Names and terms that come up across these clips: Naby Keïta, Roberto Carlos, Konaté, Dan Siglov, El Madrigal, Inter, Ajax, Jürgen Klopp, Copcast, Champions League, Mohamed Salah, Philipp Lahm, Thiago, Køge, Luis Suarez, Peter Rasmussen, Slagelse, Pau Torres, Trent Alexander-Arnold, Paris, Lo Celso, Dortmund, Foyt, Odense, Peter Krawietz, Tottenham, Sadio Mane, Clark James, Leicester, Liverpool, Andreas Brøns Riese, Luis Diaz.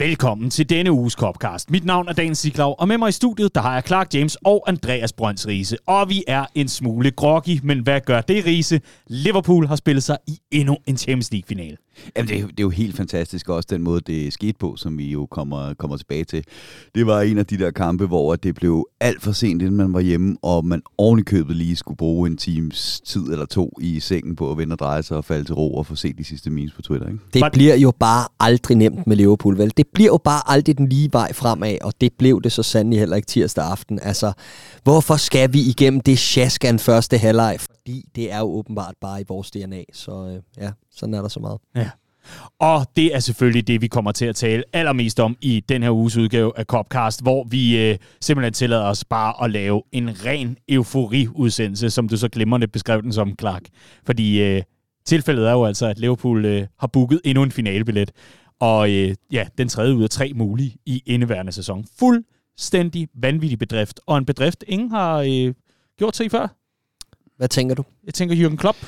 Velkommen til denne uges Copcast. Mit navn er Dan Siglov, og med mig i studiet, der har jeg Clark James og Andreas Brøns Riese. Og vi er en smule groggy, men hvad gør det, Riese? Liverpool har spillet sig i endnu en Champions League-finale. Jamen, det er jo helt fantastisk, også den måde, det skete på, som vi jo kommer tilbage til. Det var en af de der kampe, hvor det blev alt for sent, inden man var hjemme, og man ovenikøbet lige skulle bruge en times tid eller to i sengen på at vende og dreje sig og falde til ro og få set de sidste memes på Twitter, ikke? Det bliver jo bare aldrig nemt med Liverpool, vel? Det bliver jo bare aldrig den lige vej fremad, og det blev det så sandelig heller ikke tirsdag aften. Altså, hvorfor skal vi igennem det sjask af en første halvleg? Fordi det er jo åbenbart bare i vores DNA, så ja, sådan er der så meget. Ja. Og det er selvfølgelig det, vi kommer til at tale allermest om i den her uges udgave af Copcast, hvor vi simpelthen tillader os bare at lave en ren eufori-udsendelse, som du så glimrende beskrev den som, Clark. Fordi tilfældet er jo altså, at Liverpool har booket endnu en finalebillet. Og ja, den 3. ud af 3 mulige i indeværende sæson. Fuldstændig vanvittig bedrift. Og en bedrift, ingen har gjort sig før. Hvad tænker du? Jeg tænker Jürgen Klopp.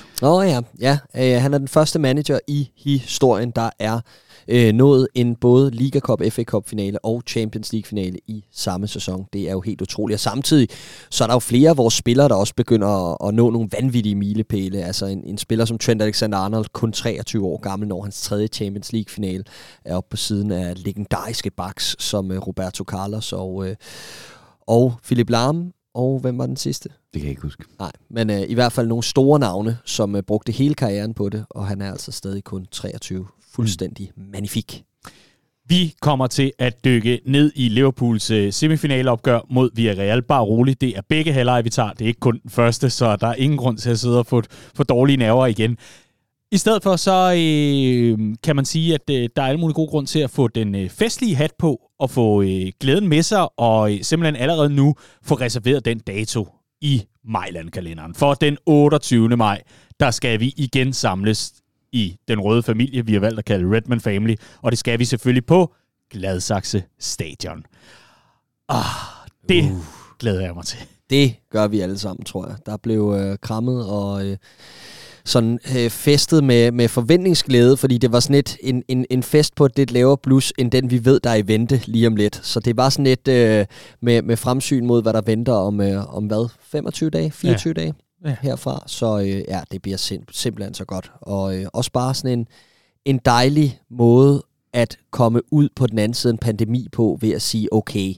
Ja, han er den første manager i historien, der er nået en både Liga Cup, FA Cup-finale og Champions League-finale i samme sæson. Det er jo helt utroligt. Og samtidig så er der jo flere af vores spillere, der også begynder at nå nogle vanvittige milepæle. Altså en spiller som Trent Alexander-Arnold, kun 23 år gammel, når hans 3. Champions League-finale er oppe på siden af legendariske backs som Roberto Carlos og Philipp Lahm. Og hvem var den sidste? Det kan jeg ikke huske. Nej, men i hvert fald nogle store navne, som brugte hele karrieren på det, og han er altså stadig kun 23. Fuldstændig magnifik. Vi kommer til at dykke ned i Liverpools semifinaleopgør mod Villarreal. Bare roligt, det er begge halvleje, vi tager. Det er ikke kun den første, så der er ingen grund til at sidde og få dårlige nerver igen. I stedet for så kan man sige, at der er alle mulige gode grund til at få den festlige hat på og få glæden med sig og simpelthen allerede nu få reserveret den dato i Mailand-kalenderen. For den 28. maj, der skal vi igen samles i den røde familie, vi har valgt at kalde Redman Family, og det skal vi selvfølgelig på Gladsaxe Stadion. Det glæder jeg mig til. Det gør vi alle sammen, tror jeg. Der blev krammet og... Sådan festet med forventningsglæde, fordi det var sådan lidt en fest på et lidt lavere plus, end den vi ved, der er i vente lige om lidt. Så det var sådan lidt med fremsyn mod, hvad der venter om hvad? 25 dage? 24 dage herfra? Så ja, det bliver simpelthen så godt. Og også bare sådan en dejlig måde at komme ud på den anden side en pandemi på, ved at sige, okay,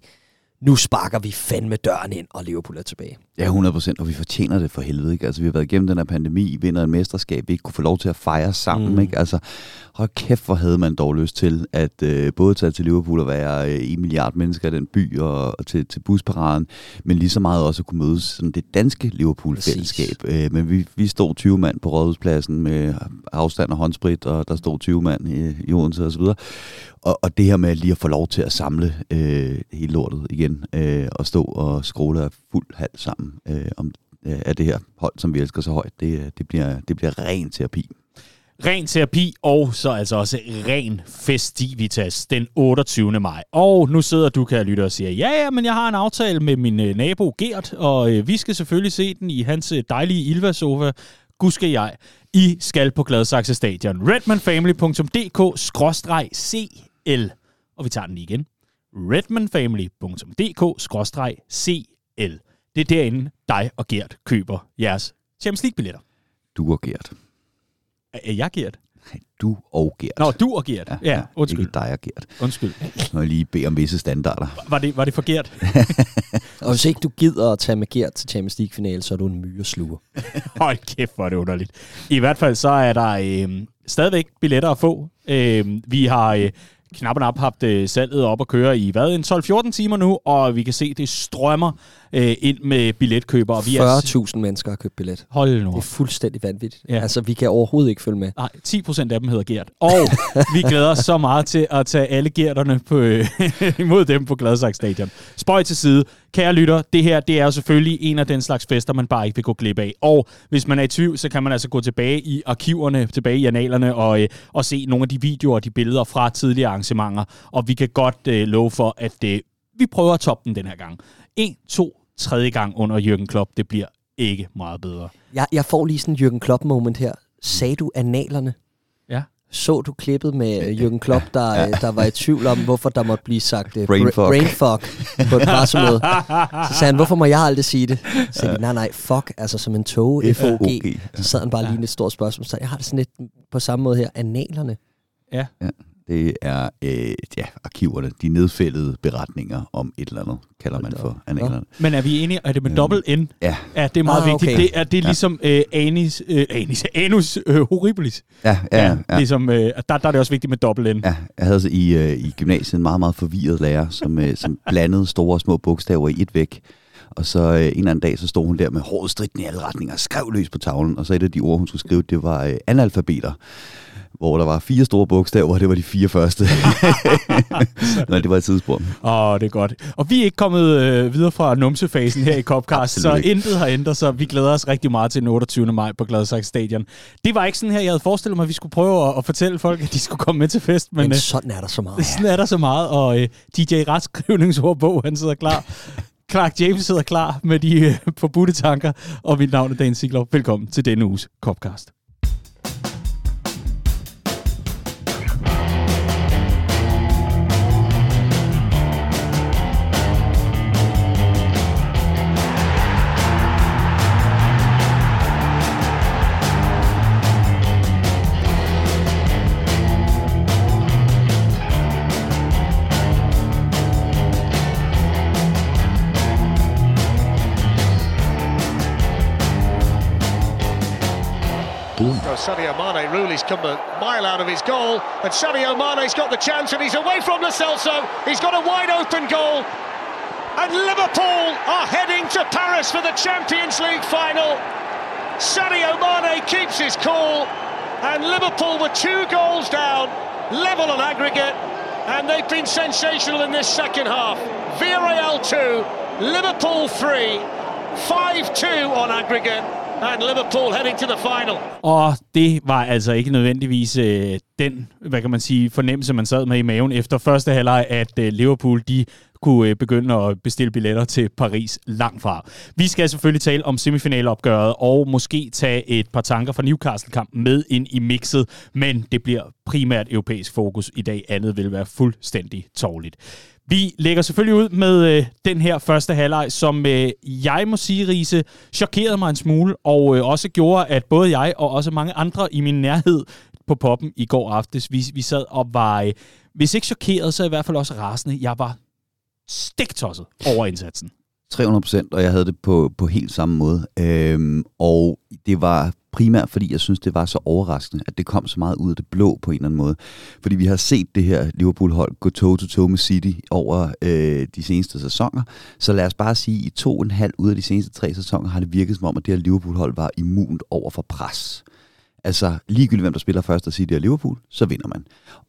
nu sparker vi fandme døren ind, og Liverpool er tilbage. Ja, 100%, og vi fortjener det for helvede, ikke? Altså, vi har været igennem den her pandemi, vinder en mesterskab, vi ikke kunne få lov til at fejre sammen, ikke? Altså, hold kæft, hvor havde man dog lyst til at både tage til Liverpool og være 1 milliard mennesker i den by og til busparaden, men lige så meget også at kunne mødes sådan det danske Liverpool-fællesskab. Men vi stod 20 mand på Rådhuspladsen med afstand og håndsprit, og der stod 20 mand i Odense og så videre. Og det her med lige at få lov til at samle hele lortet igen, og stå og skråle af fuld hals sammen af det her hold, som vi elsker så højt, det bliver ren terapi. Ren terapi, og så altså også ren festivitas den 28. maj. Og nu sidder du, kære lytter, og siger, ja, men jeg har en aftale med min nabo Gert, og vi skal selvfølgelig se den i hans dejlige Ilva-sofa. Gud skal jeg. I skal på Gladsaxe Stadion. redmanfamily.dk/cl. Og vi tager den lige igen. redmanfamily.dk/cl. Det er derinde, dig og Gert køber jeres Champions League-billetter. Du og Gert. Er jeg Gert? Nej, du og Gert. Nå, du og Gert. Ja, undskyld. Ikke dig og Gert. Undskyld. Må jeg lige bede om visse standarder. Var det for Gert? Og hvis ikke du gider at tage med Gert til Champions League-finale, så er du en myresluger. Hold kæft, hvor er det underligt. I hvert fald så er der stadigvæk billetter at få. Vi har... knap og nap haft salget op at køre i en 12-14 timer nu, og vi kan se, det strømmer ind med billetkøbere. 40.000 mennesker har købt billet. Hold nu. Det er fuldstændig vanvittigt. Ja. Altså, vi kan overhovedet ikke følge med. Nej, 10% af dem hedder Gert. Og vi glæder os så meget til at tage alle Gerterne imod dem på Gladsaxe Stadion. Spøj til side. Kære lytter, det her det er jo selvfølgelig en af den slags fester, man bare ikke vil gå glip af. Og hvis man er i tvivl, så kan man altså gå tilbage i arkiverne, tilbage i annalerne og se nogle af de videoer og de billeder fra tidligere arrangementer. Og vi kan godt love for, at vi prøver at toppe den her gang. 1, 2, 3. gang under Jürgen Klopp, det bliver ikke meget bedre. Jeg får lige sådan en Jürgen Klopp-moment her. Sagde du annalerne? Ja. Så du klippet med Jürgen Klopp, der var i tvivl om, hvorfor der måtte blive sagt brainfuck på et pressemøde? Så sagde han, hvorfor må jeg aldrig sige det? Så sagde de, nej, fuck, altså som en tåge, F-O-G. Så sad han bare lige med et stort spørgsmål. Så jeg har det sådan lidt på samme måde her, analerne. Ja. Det er arkiverne, de nedfældede beretninger om et eller andet, kalder man for analerne. Men er vi enige, er det med dobbelt N? Ja. Ja, det er meget vigtigt. Okay. Det er ligesom anus horribilis. Ja. Ligesom, der er det også vigtigt med dobbelt N. Ja, jeg havde så i gymnasiet en meget, meget forvirret lærer, som blandede store og små bogstaver i et væk. Og så en eller anden dag, så stod hun der med håret stridende i alle retninger, skrev løs på tavlen, og så et af de ord, hun skulle skrive, det var analfabeter. Hvor der var 4 store bogstaver, og det var de 4 første. Nej, det var et sidespor. Det er godt. Og vi er ikke kommet videre fra numsefasen her i Copcast, så intet har ændret sig. Vi glæder os rigtig meget til den 28. maj på Gladsaxe Stadion. Det var ikke sådan her, jeg havde forestillet mig, at vi skulle prøve at fortælle folk, at de skulle komme med til fest. Men sådan er der så meget. Sådan er der så meget, og DJ Retskrivningsordbog, han sidder klar. Clark James sidder klar med de forbudte tanker, og mit navn er Dan Siglov. Velkommen til denne uges Copcast. Sadio Mane Ruli's come a mile out of his goal, and Sadio Mane's got the chance, and he's away from Lo Celso. He's got a wide open goal, and Liverpool are heading to Paris for the Champions League final. Sadio Mane keeps his cool, and Liverpool were 2 goals down, level on aggregate, and they've been sensational in this second half. Villarreal 2, Liverpool 3, 5-2 on aggregate. And Liverpool heading to the final. Og det var altså ikke nødvendigvis den, hvad kan man sige, fornemmelse, man sad med i maven efter første halvleg, at Liverpool, de kunne begynde at bestille billetter til Paris langt fra. Vi skal selvfølgelig tale om semifinaleopgøret og måske tage et par tanker fra Newcastle-kampen med ind i mixet, men det bliver primært europæisk fokus i dag. Andet vil være fuldstændig tårligt. Vi lægger selvfølgelig ud med den her første halvleg, som jeg må sige, Riese, chokerede mig en smule, og også gjorde, at både jeg og også mange andre i min nærhed på poppen i går aftes, vi sad og var, hvis ikke chokeret, så i hvert fald også rasende. Jeg var stiktosset over indsatsen. 300%, og jeg havde det på helt samme måde. Og det var primært, fordi jeg synes, det var så overraskende, at det kom så meget ud af det blå på en eller anden måde. Fordi vi har set det her Liverpool-hold gå toe-to-toe med City over de seneste sæsoner. Så lad os bare sige, at i 2,5 ud af de seneste 3 sæsoner har det virket som om, at det her Liverpool-hold var immunt over for pres. Altså ligegyldigt, hvem der spiller først og City og Liverpool, så vinder man.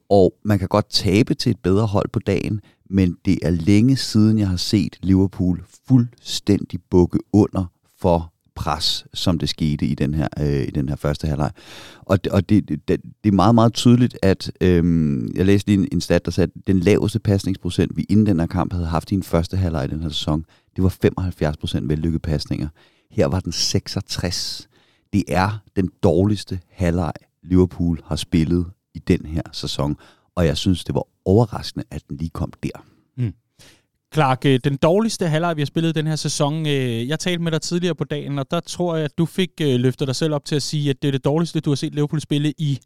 Og man kan godt tabe til et bedre hold på dagen, men det er længe siden, jeg har set Liverpool fuldstændig bukke under for pres, som det skete i den her første halvleg. Og det er meget, meget tydeligt, at jeg læste lige en stat, der sagde, at den laveste pasningsprocent, vi inden den her kamp havde haft i den første halvleg i den her sæson, det var 75% vellykkede pasninger. Her var den 66. Det er den dårligste halvleg, Liverpool har spillet i den her sæson, og jeg synes, det var overraskende, at den lige kom der. Mm. Clark, den dårligste halvleg, vi har spillet i den her sæson, jeg talte med dig tidligere på dagen, og der tror jeg, at du fik løftet dig selv op til at sige, at det er det dårligste, du har set Liverpool spille i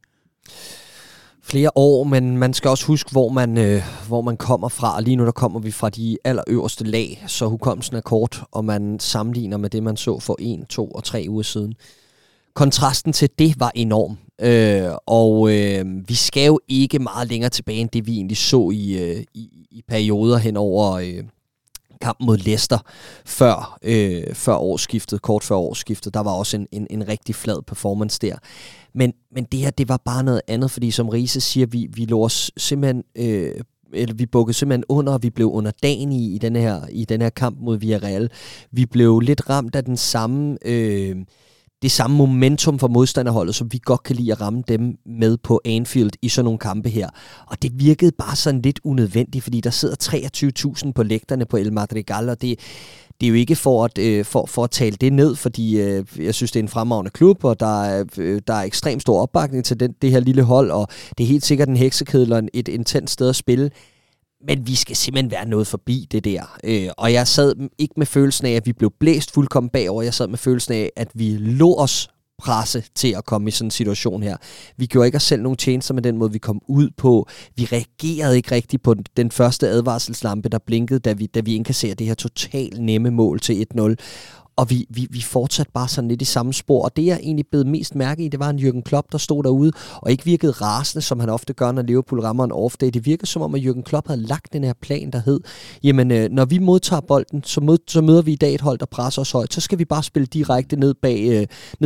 flere år, men man skal også huske, hvor man kommer fra. Og lige nu, der kommer vi fra de allerøverste lag, så hukommelsen er kort, og man sammenligner med det, man så for 1, 2 og 3 uger siden. Kontrasten til det var enorm, vi skal jo ikke meget længere tilbage end det, vi egentlig så i perioder hen over kampen mod Leicester før årsskiftet, kort før årsskiftet. Der var også en rigtig flad performance der. Men det her, det var bare noget andet, fordi som Riese siger, vi lå os simpelthen... vi bukkede simpelthen under, og vi blev underdanige i den her kamp mod Villarreal. Vi blev lidt ramt af den samme... det samme momentum for modstanderholdet, som vi godt kan lide at ramme dem med på Anfield i sådan nogle kampe her. Og det virkede bare sådan lidt unødvendigt, fordi der sidder 23.000 på lægterne på El Madrigal, og det, Det er jo ikke for at tale det ned, fordi jeg synes, det er en fremragende klub, og der er ekstremt stor opbakning til det her lille hold, og det er helt sikkert en heksekedel og et intens sted at spille. Men vi skal simpelthen være noget forbi det der. Og jeg sad ikke med følelsen af, at vi blev blæst fuldkommen bagover. Jeg sad med følelsen af, at vi lå os presse til at komme i sådan en situation her. Vi gjorde ikke os selv nogen tjenester med den måde, vi kom ud på. Vi reagerede ikke rigtigt på den første advarselslampe, der blinkede, da vi indkasserer det her totalt nemme mål til 1-0. Og vi fortsatte bare sådan lidt i samme spor. Og det, jeg egentlig blev mest mærke i, det var en Jürgen Klopp, der stod derude og ikke virkede rasende, som han ofte gør, når Liverpool rammer en off-day. Det virkede som om, at Jürgen Klopp havde lagt den her plan, der hed, jamen, når vi modtager bolden, så møder vi i dag et hold, der presser os højt. Så skal vi bare spille direkte ned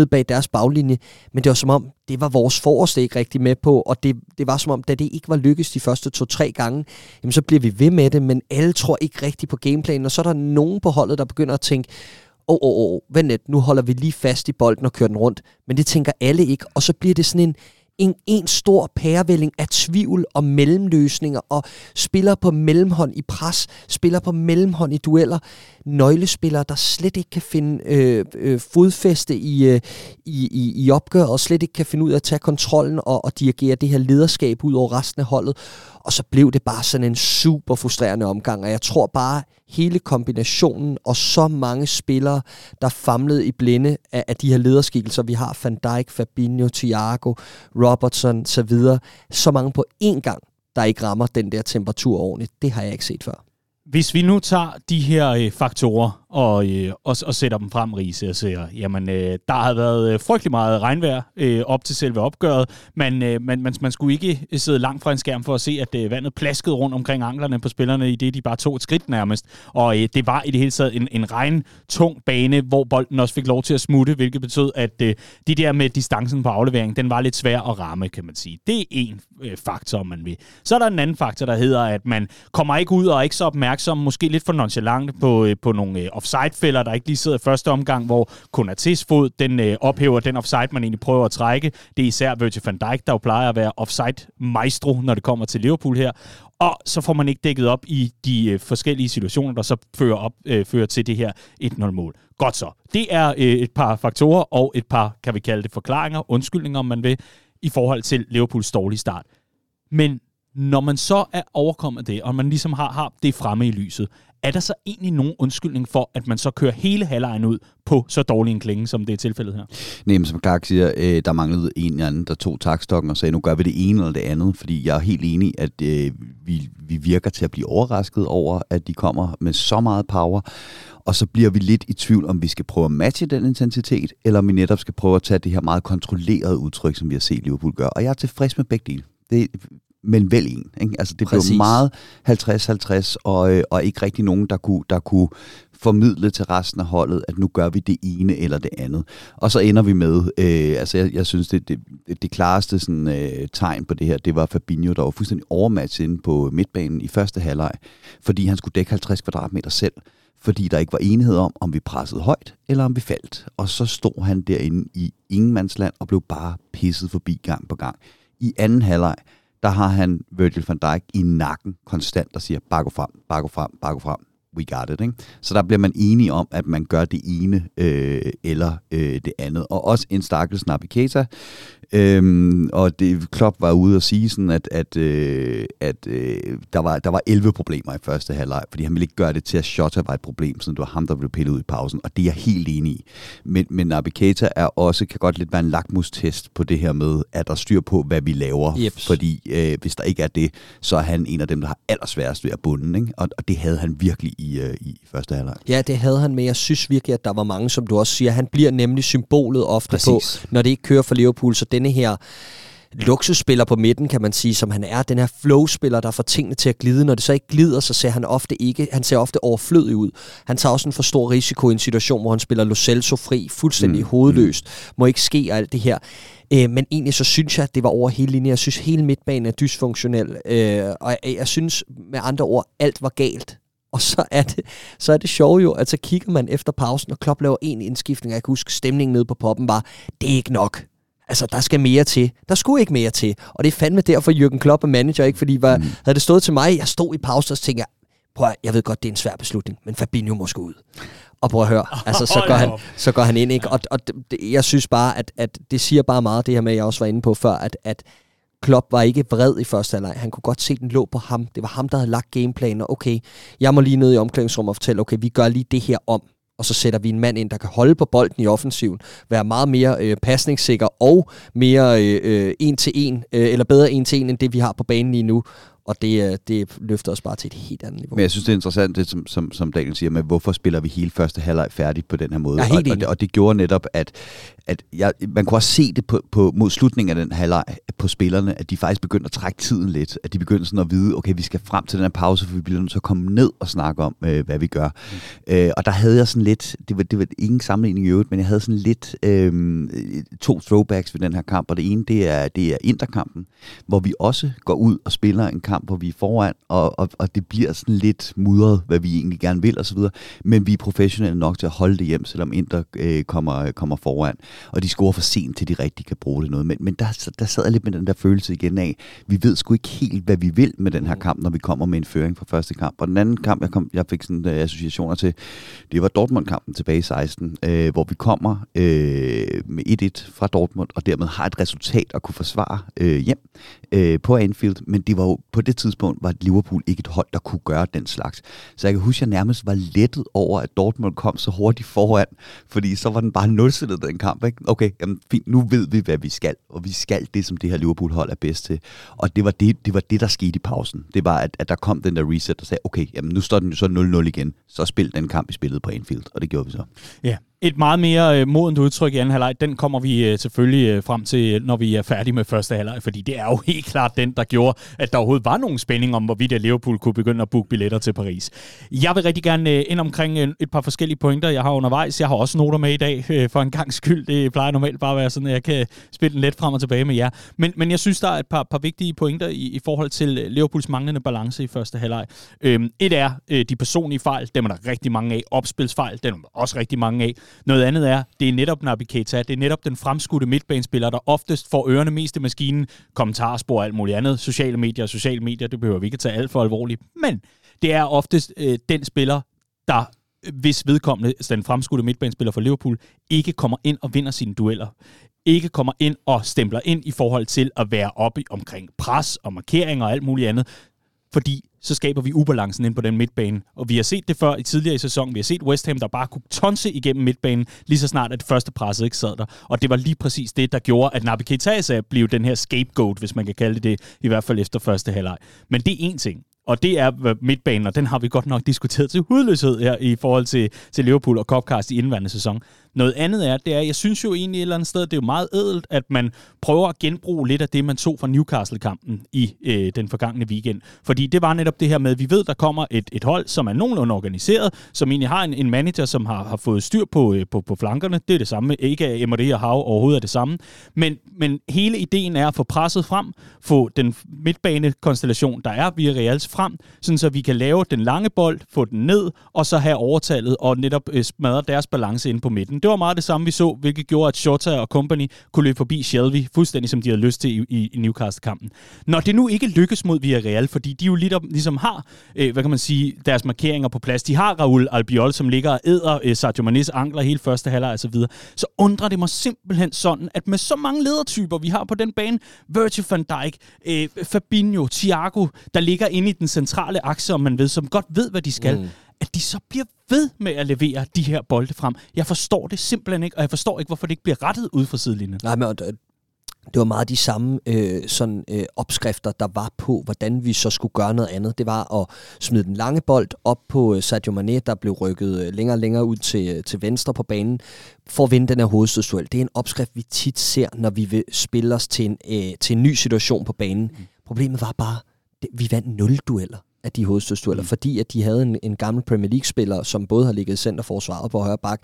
bag deres baglinje. Men det var som om, det var vores forreste ikke rigtig med på, og det var som om, da det ikke var lykkedes de første 2-3 gange, jamen, så bliver vi ved med det, men alle tror ikke rigtigt på gameplanen, og så er der nogen på holdet, der begynder at tænke, vent lidt, nu holder vi lige fast i bolden og kører den rundt. Men det tænker alle ikke, og så bliver det sådan en stor pærevælling af tvivl og mellemløsninger, og spillere på mellemhånd i pres, spillere på mellemhånd i dueller, nøglespillere, der slet ikke kan finde fodfæste i opgøret, og slet ikke kan finde ud af at tage kontrollen og dirigere det her lederskab ud over resten af holdet. Og så blev det bare sådan en super frustrerende omgang, og jeg tror bare, hele kombinationen og så mange spillere, der famlede i blinde af de her lederskikkelser, vi har Van Dijk, Fabinho, Thiago, Robertson, så videre. Så mange på én gang, der ikke rammer den der temperatur ordentligt. Det har jeg ikke set før. Hvis vi nu tager de her faktorer og sætter dem frem, Riese, og siger, jamen, der har været frygtelig meget regnvejr op til selve opgøret. Man skulle ikke sidde langt fra en skærm for at se, at vandet plaskede rundt omkring anklerne på spillerne, i det de bare tog et skridt nærmest. Og det var i det hele taget en regntung bane, hvor bolden også fik lov til at smutte, hvilket betød, at det der med distancen på afleveringen, den var lidt svær at ramme, kan man sige. Det er en faktor, om man vil. Så er der en anden faktor, der hedder, at man kommer ikke ud og er ikke så opmærksom, måske lidt for nonchalant på nogle offside-fælder, der ikke lige sidder i første omgang, hvor Konatés fod, den ophæver den offside, man egentlig prøver at trække. Det er især Virgil van Dijk, der jo plejer at være offside-maestro, når det kommer til Liverpool her. Og så får man ikke dækket op i de forskellige situationer, der så fører til det her 1-0-mål. Godt så. Det er et par faktorer og et par, kan vi kalde det, forklaringer, undskyldninger, om man vil, i forhold til Liverpools dårlige start. Men når man så er overkommet det, og man ligesom har det fremme i lyset, er der så egentlig nogen undskyldning for, at man så kører hele halvlejen ud på så dårlig en klinge, som det er tilfældet her? Nej, men som Clark siger, der manglede en eller anden, der tog takstokken og sagde, nu gør vi det ene eller det andet, fordi jeg er helt enig, at vi virker til at blive overrasket over, at de kommer med så meget power, og så bliver vi lidt i tvivl, om vi skal prøve at matche den intensitet, eller om vi netop skal prøve at tage det her meget kontrollerede udtryk, som vi har set Liverpool gøre. Og jeg er tilfreds med begge dele. Men vel en. Ikke? Altså, det Præcis. Blev meget 50-50, og ikke rigtig nogen, der kunne formidle til resten af holdet, at nu gør vi det ene eller det andet. Og så ender vi med, jeg synes, det klareste sådan, tegn på det her, det var Fabinho, der var fuldstændig overmatchet inde på midtbanen i første halvleg, fordi han skulle dække 50 kvadratmeter selv, fordi der ikke var enighed om vi pressede højt, eller om vi faldt. Og så stod han derinde i ingenmandsland og blev bare pisset forbi gang på gang. I anden halvleg, der har han Virgil van Dijk i nakken konstant og siger, bare gå frem, bare gå frem, bare gå frem, we got it. Ikke? Så der bliver man enige om, at man gør det ene eller det andet. Og også en stakkels Naby Keïta. Og Klopp var ude og sige, sådan, at der var 11 problemer i første halvleg, fordi han ville ikke gøre det til, at Shota var et problem, siden det var ham, der blev pillet ud i pausen, og det er jeg helt enig i. Men Naby Keïta kan godt lidt være en lakmustest på det her med, at der styr på, hvad vi laver, fordi hvis der ikke er det, så er han en af dem, der har allersværest ved at bunde, ikke? Og det havde han virkelig i første halvleg. Ja, det havde han med. Jeg synes virkelig, at der var mange, som du også siger, han bliver nemlig symbolet ofte Præcis. På, når det ikke kører for Liverpool, så denne her luksusspiller på midten, kan man sige, som han er. Den her flow-spiller, der får tingene til at glide. Når det så ikke glider, så ser han ofte ikke. Han ser ofte overflødig ud. Han tager også en for stor risiko i en situation, hvor han spiller Lo Celso fri, fuldstændig hovedløst. Må ikke ske alt det her. Men egentlig så synes jeg, at det var over hele linjen. Jeg synes, hele midtbanen er dysfunktionel. Og jeg synes med andre ord, alt var galt. Og så er det sjovt jo, at så kigger man efter pausen, og Klopp laver en indskiftning. Jeg kan huske, stemningen nede på poppen var, det er ikke nok. Altså, der skal mere til. Der skulle ikke mere til. Og det er fandme derfor, Jürgen Klopp er manager, ikke? Fordi havde det stået til mig, jeg stod i pause, og tænkte, prøv at, jeg ved godt, det er en svær beslutning, men Fabinho må sgu ud. Og prøv at høre, altså, så går han ind, ikke? Og jeg synes bare, at det siger bare meget, det her med, jeg også var inde på før, at Klopp var ikke vred i første halvleg. Han kunne godt se, den lå på ham. Det var ham, der havde lagt gameplanen, og okay, jeg må lige ned i omklædningsrummet og fortælle, okay, vi gør lige det her om, og så sætter vi en mand ind, der kan holde på bolden i offensiven, være meget mere pasningssikker og mere en-til-en, eller bedre en-til-en, end det vi har på banen lige nu. Og det løfter os bare til et helt andet niveau. Men jeg synes, det er interessant, det, som Daniel siger, med hvorfor spiller vi hele første halvleg færdigt på den her måde. Og det gjorde netop, at man kunne også se det på mod slutningen af den halvleg på spillerne, at de faktisk begyndte at trække tiden lidt. At de begyndte sådan at vide, okay, vi skal frem til den her pause, for vi bliver nødt til at komme ned og snakke om, hvad vi gør. Og der havde jeg sådan lidt, det var ingen sammenligning i øvrigt, men jeg havde sådan lidt to throwbacks ved den her kamp. Og det ene, det er Inter-kampen, hvor vi også går ud og spiller en kamp, hvor vi er foran, og det bliver sådan lidt mudret, hvad vi egentlig gerne vil, og så videre. Men vi er professionelle nok til at holde det hjem, selvom Inter kommer foran, og de scorer for sent, til de rigtig kan bruge det noget. Men der sad jeg lidt med den der følelse igen af, vi ved sgu ikke helt, hvad vi vil med den her kamp, når vi kommer med en føring fra første kamp. Og den anden kamp, jeg fik sådan associationer til, det var Dortmund-kampen tilbage i 16, hvor vi kommer med 1-1 fra Dortmund, og dermed har et resultat at kunne forsvare hjem på Anfield, men det var jo på det tidspunkt var Liverpool ikke et hold, der kunne gøre den slags. Så jeg kan huske, at jeg nærmest var lettet over, at Dortmund kom så hurtigt foran, fordi så var den bare nulstillet den kamp. Ikke? Okay, jamen fint, nu ved vi, hvad vi skal, og vi skal det, som det her Liverpool-hold er bedst til. Og det var det, der skete i pausen. Det var, at der kom den der reset, der sagde, okay, jamen nu står den jo så 0-0 igen, så spil den kamp, vi spillede på Anfield, og det gjorde vi så. Ja. Yeah. Et meget mere modent udtryk i anden halvleg, den kommer vi selvfølgelig frem til, når vi er færdige med første halvleg, fordi det er jo helt klart den, der gjorde, at der overhovedet var nogen spænding om, hvorvidt Liverpool kunne begynde at booke billetter til Paris. Jeg vil rigtig gerne ind omkring et par forskellige pointer, jeg har undervejs. Jeg har også noter med i dag, for en gang skyld. Det plejer normalt bare at være sådan, at jeg kan spille den let frem og tilbage med jer. Men jeg synes, der er et par vigtige pointer i forhold til Liverpools manglende balance i første halvleg. Et er de personlige fejl, dem er der rigtig mange af. Opspilsfejl, dem er der også rigtig mange af. Noget andet er, det er netop Naby Keïta, det er netop den fremskudte midtbanespiller, der oftest får ørerne mest i maskinen, kommentarspor og alt muligt andet, sociale medier, det behøver vi ikke at tage alt for alvorligt, men det er oftest den spiller, der hvis vedkommende, den fremskudte midtbanespiller for Liverpool, ikke kommer ind og vinder sine dueller, ikke kommer ind og stempler ind i forhold til at være oppe omkring pres og markeringer og alt muligt andet, fordi så skaber vi ubalancen ind på den midtbane. Og vi har set det før i tidligere i sæsonen. Vi har set West Ham, der bare kunne tonse igennem midtbanen, lige så snart at det første presset ikke sad der. Og det var lige præcis det, der gjorde, at Naby Keïta blev den her scapegoat, hvis man kan kalde det, i hvert fald efter første halvleg. Men det er én ting. Og det er midtbanen, og den har vi godt nok diskuteret til hudløshed her i forhold til Liverpool og Copcast i indværende sæson. Noget andet er, jeg synes jo egentlig et eller andet sted, det er jo meget ædelt, at man prøver at genbruge lidt af det, man så fra Newcastle-kampen i den forgangne weekend. Fordi det var netop det her med, at vi ved, der kommer et hold, som er nogenlunde organiseret, som egentlig har en manager, som har fået styr på flankerne. Det er det samme. Ikke Emery og Howe overhovedet er det samme. Men hele ideen er at få presset frem, få den midtbanekonstellation, der er via Reals frem, sådan så vi kan lave den lange bold, få den ned, og så have overtallet og netop smadre deres balance ind på midten. Det var meget det samme, vi så, hvilket gjorde, at Shota og company kunne løbe forbi Shelby, fuldstændig som de havde lyst til i Newcastle-kampen. Når det nu ikke lykkes mod Villarreal, fordi de jo ligesom har, hvad kan man sige, deres markeringer på plads. De har Raoul Albiol, som ligger og æder Sadio Manes ankler hele første halvleg og så videre. Så undrer det mig simpelthen sådan, at med så mange ledertyper, vi har på den bane, Virgil van Dijk, Fabinho, Thiago, der ligger inde i den centrale akse, om man ved, som godt ved, hvad de skal, at de så bliver ved med at levere de her bolde frem. Jeg forstår det simpelthen ikke, og jeg forstår ikke, hvorfor det ikke bliver rettet ud fra sidelinjen. Nej, men det var meget de samme opskrifter, der var på, hvordan vi så skulle gøre noget andet. Det var at smide den lange bold op på Sadio Mane, der blev rykket længere og længere ud til venstre på banen, for at vinde den her hovedstødsduel. Det er en opskrift, vi tit ser, når vi vil spille os til en ny situation på banen. Problemet var bare, vi vandt 0 dueller af de hovedstødsdueller, fordi at de havde en gammel Premier League-spiller, som både har ligget i centerforsvaret på højre bak,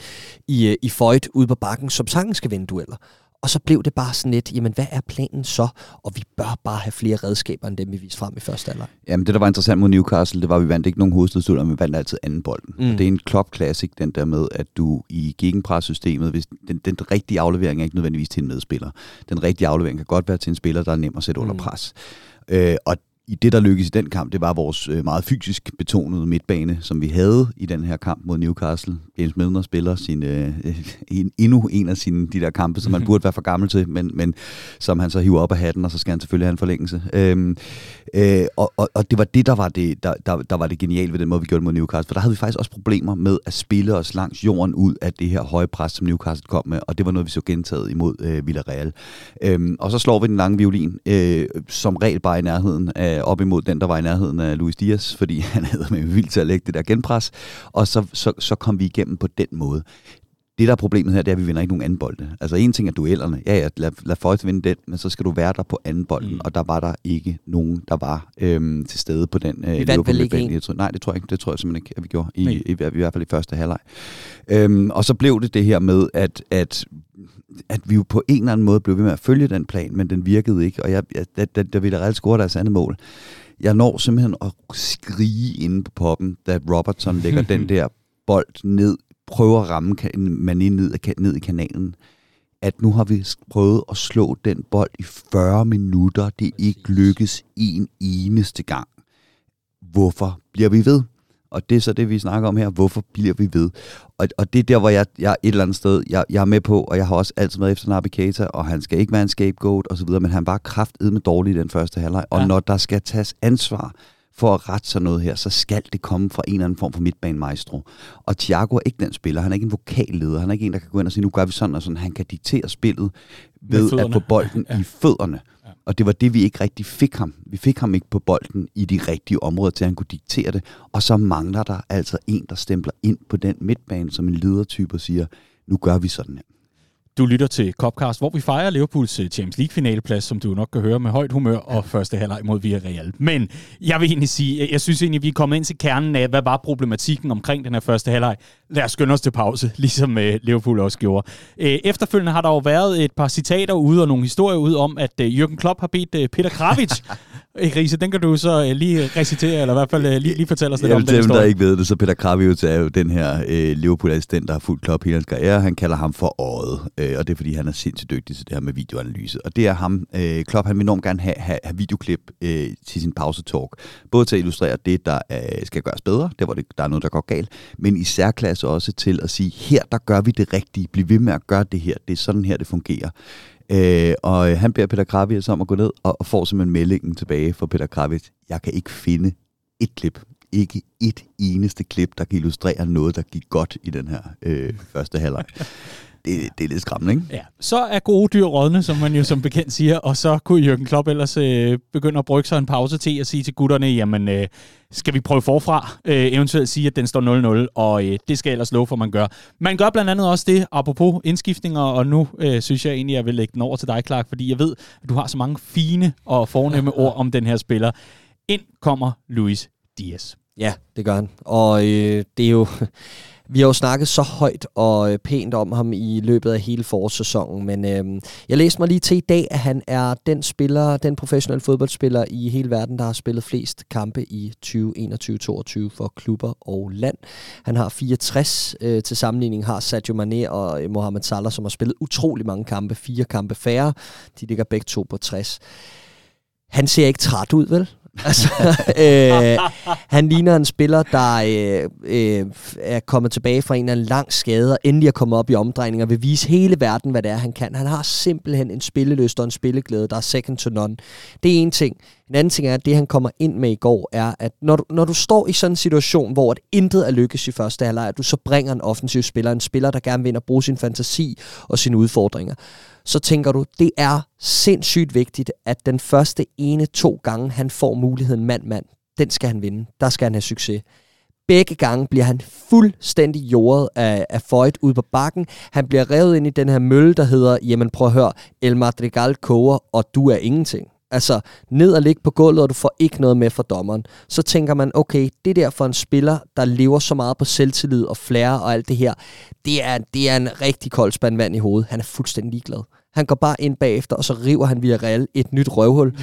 i Foyt ude på bakken, som sangen skal vinde dueller. Og så blev det bare sådan lidt, jamen hvad er planen så? Og vi bør bare have flere redskaber, end dem vi viste frem i første halvleg. Jamen det, der var interessant mod Newcastle, det var, at vi vandt ikke nogen hovedstødsdueller, men vi vandt altid anden bolden. Mm. Det er en Klopp-classic, den der med, at du i gegenpressystemet, hvis den rigtige aflevering er ikke nødvendigvis til en medspiller. Den rigtige aflevering kan godt være til en spiller, der er nem at sætte under pres. Og i det, der lykkedes i den kamp, det var vores meget fysisk betonede midtbane, som vi havde i den her kamp mod Newcastle. James Milner spiller sin, endnu en af sine, de der kampe, som man burde være for gammel til, men som han så hiver op af hatten, og så skal han selvfølgelig have en forlængelse. Og det var det, der var det geniale ved den måde, vi gjorde det mod Newcastle. For der havde vi faktisk også problemer med at spille os langs jorden ud af det her høje pres, som Newcastle kom med, og det var noget, vi så gentaget imod Villarreal. Og så slår vi den lange violin, som regel bare i nærheden af op imod den, der var i nærheden af Luis Diaz, fordi han havde med vildt til at lægge det der genpres, og så kom vi igennem på den måde. Det, der er problemet her, det er, at vi vinder ikke nogen anden bolde. Altså, en ting er duellerne. Ja, lad Foyt vinde den, men så skal du være der på anden bolden, og der var der ikke nogen, der var til stede på den. Vi vandt vel ikke en? Nej, det tror jeg ikke. Det tror jeg simpelthen ikke, at vi gjorde. I hvert fald i første halvleg. Og så blev det her med, at vi jo på en eller anden måde blev ved med at følge den plan, men den virkede ikke, og der ville reelt score deres andet mål. Jeg når simpelthen at skrige inde på poppen, da Robertson lægger den der bold ned, prøver at ramme Mané ned i kanalen, at nu har vi prøvet at slå den bold i 40 minutter, det ikke lykkes en eneste gang. Hvorfor bliver vi ved? Og det er så det, vi snakker om her. Hvorfor bliver vi ved? Og det er der, hvor jeg et eller andet sted, jeg er med på, og jeg har også altid været efter Naby Keïta, og han skal ikke være en scapegoat osv., men han var kraftedme dårlig i den første halvleg. Ja. Og når der skal tages ansvar for at rette sig noget her, så skal det komme fra en eller anden form for midtbanemaestro. Og Thiago er ikke den spiller. Han er ikke en vokalleder. Han er ikke en, der kan gå ind og sige, nu gør vi sådan og sådan. Han kan diktere spillet ved at få bolden i fødderne. Ja. Og det var det, vi ikke rigtig fik ham. Vi fik ham ikke på bolden i de rigtige områder, til at han kunne diktere det. Og så mangler der altså en, der stempler ind på den midtbane som en ledertype og siger, nu gør vi sådan her. Du lytter til Copcast, hvor vi fejrer Liverpools Champions League-finaleplads, som du nok kan høre med højt humør og første halvleg mod Villarreal. Men jeg vil egentlig sige, jeg synes egentlig, vi er kommet ind til kernen af, hvad var problematikken omkring den her første halvleg. Lad os skynde os til pause, ligesom Liverpool også gjorde. Efterfølgende har der jo været et par citater ude og nogle historier ude om, at Jürgen Klopp har bedt Peter Krawietz. Riese, den kan du så lige recitere, eller i hvert fald lige fortælle os lidt om den historie. Til dem, der ikke ved det, så Peter Krawietz er jo den her Liverpool-assistent, der har fulgt Klopp hele hans karriere. Han kalder ham for øjet. Og det er, fordi han er sindssygt dygtig til det her med videoanalyse. Og det er ham, Klopp, han vil enormt gerne have videoklip til sin pause-talk. Både til at illustrere det, der skal gøres bedre, der hvor der er noget, der går galt, men i særklasse også til at sige, her der gør vi det rigtige, bliv ved med at gøre det her, det er sådan her, det fungerer. Og han beder Peter Krawietz om at gå ned, og får simpelthen meldingen tilbage fra Peter Krawietz. Jeg kan ikke finde et klip. Ikke et eneste klip, der kan illustrere noget, der gik godt i den her første halvleg. Det er lidt skræmmende, ikke? Ja. Så er gode dyr rådne, som man jo som bekendt siger, og så kunne Jürgen Klopp ellers begynde at brygge sig en pause til at sige til gutterne, jamen skal vi prøve forfra, eventuelt sige, at den står 0-0, og det skal ellers love for, man gør. Man gør blandt andet også det, apropos indskiftninger, og nu synes jeg egentlig, jeg vil lægge den over til dig, Clark, fordi jeg ved, at du har så mange fine og fornemme ord om den her spiller. Ind kommer Luis Diaz. Ja, det gør han, og det er jo... Vi har jo snakket så højt og pænt om ham i løbet af hele forårssæsonen, men jeg læste mig lige til i dag, at han er den spiller, den professionelle fodboldspiller i hele verden, der har spillet flest kampe i 2021-22 for klubber og land. Han har 64, til sammenligning har Sadio Mane og Mohamed Salah, som har spillet utrolig mange kampe, 4 kampe færre. De ligger begge 2 på 60. Han ser ikke træt ud, vel? Altså, han ligner en spiller, der er kommet tilbage fra en eller anden lang skade og endelig er kommet op i omdrejninger og vil vise hele verden, hvad det er, han kan. Han har simpelthen en spillelyst og en spilleglæde, der er second to none. Det er en ting. En anden ting er, at det, han kommer ind med i går, er, at når du står i sådan en situation, hvor at intet er lykkes i første halvleg, at du så bringer en offensiv spiller, en spiller, der gerne vil ind og bruge sin fantasi og sine udfordringer, så tænker du, det er sindssygt vigtigt, at den første 1-2 gange, han får muligheden mand, den skal han vinde. Der skal han have succes. Begge gange bliver han fuldstændig jordet af Foyt ude på bakken. Han bliver revet ind i den her mølle, der hedder, jamen prøv at høre, El Madrigal koger, og du er ingenting. Altså, ned og ligge på gulvet, og du får ikke noget med fra dommeren. Så tænker man, okay, det der for en spiller, der lever så meget på selvtillid og flair og alt det her, det er en rigtig kold spand vand i hovedet. Han er fuldstændig ligeglad. Han går bare ind bagefter, og så river han Villarreal et nyt røvhul,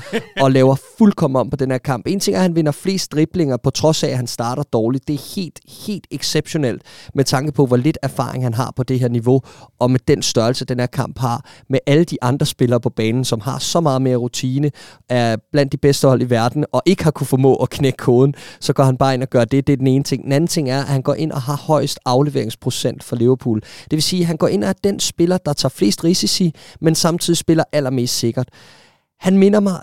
og laver fuldkommen om på den her kamp. En ting er, at han vinder flest driblinger, på trods af, at han starter dårligt. Det er helt exceptionelt, med tanke på, hvor lidt erfaring han har på det her niveau, og med den størrelse, den her kamp har, med alle de andre spillere på banen, som har så meget mere rutine, er blandt de bedste hold i verden, og ikke har kunne formå at knække koden, så går han bare ind og gør det. Det er den ene ting. Den anden ting er, at han går ind og har højst afleveringsprocent for Liverpool. Det vil sige, at han går ind og er den spiller, der tager flest risici, men samtidig spiller allermest sikkert. Han minder mig,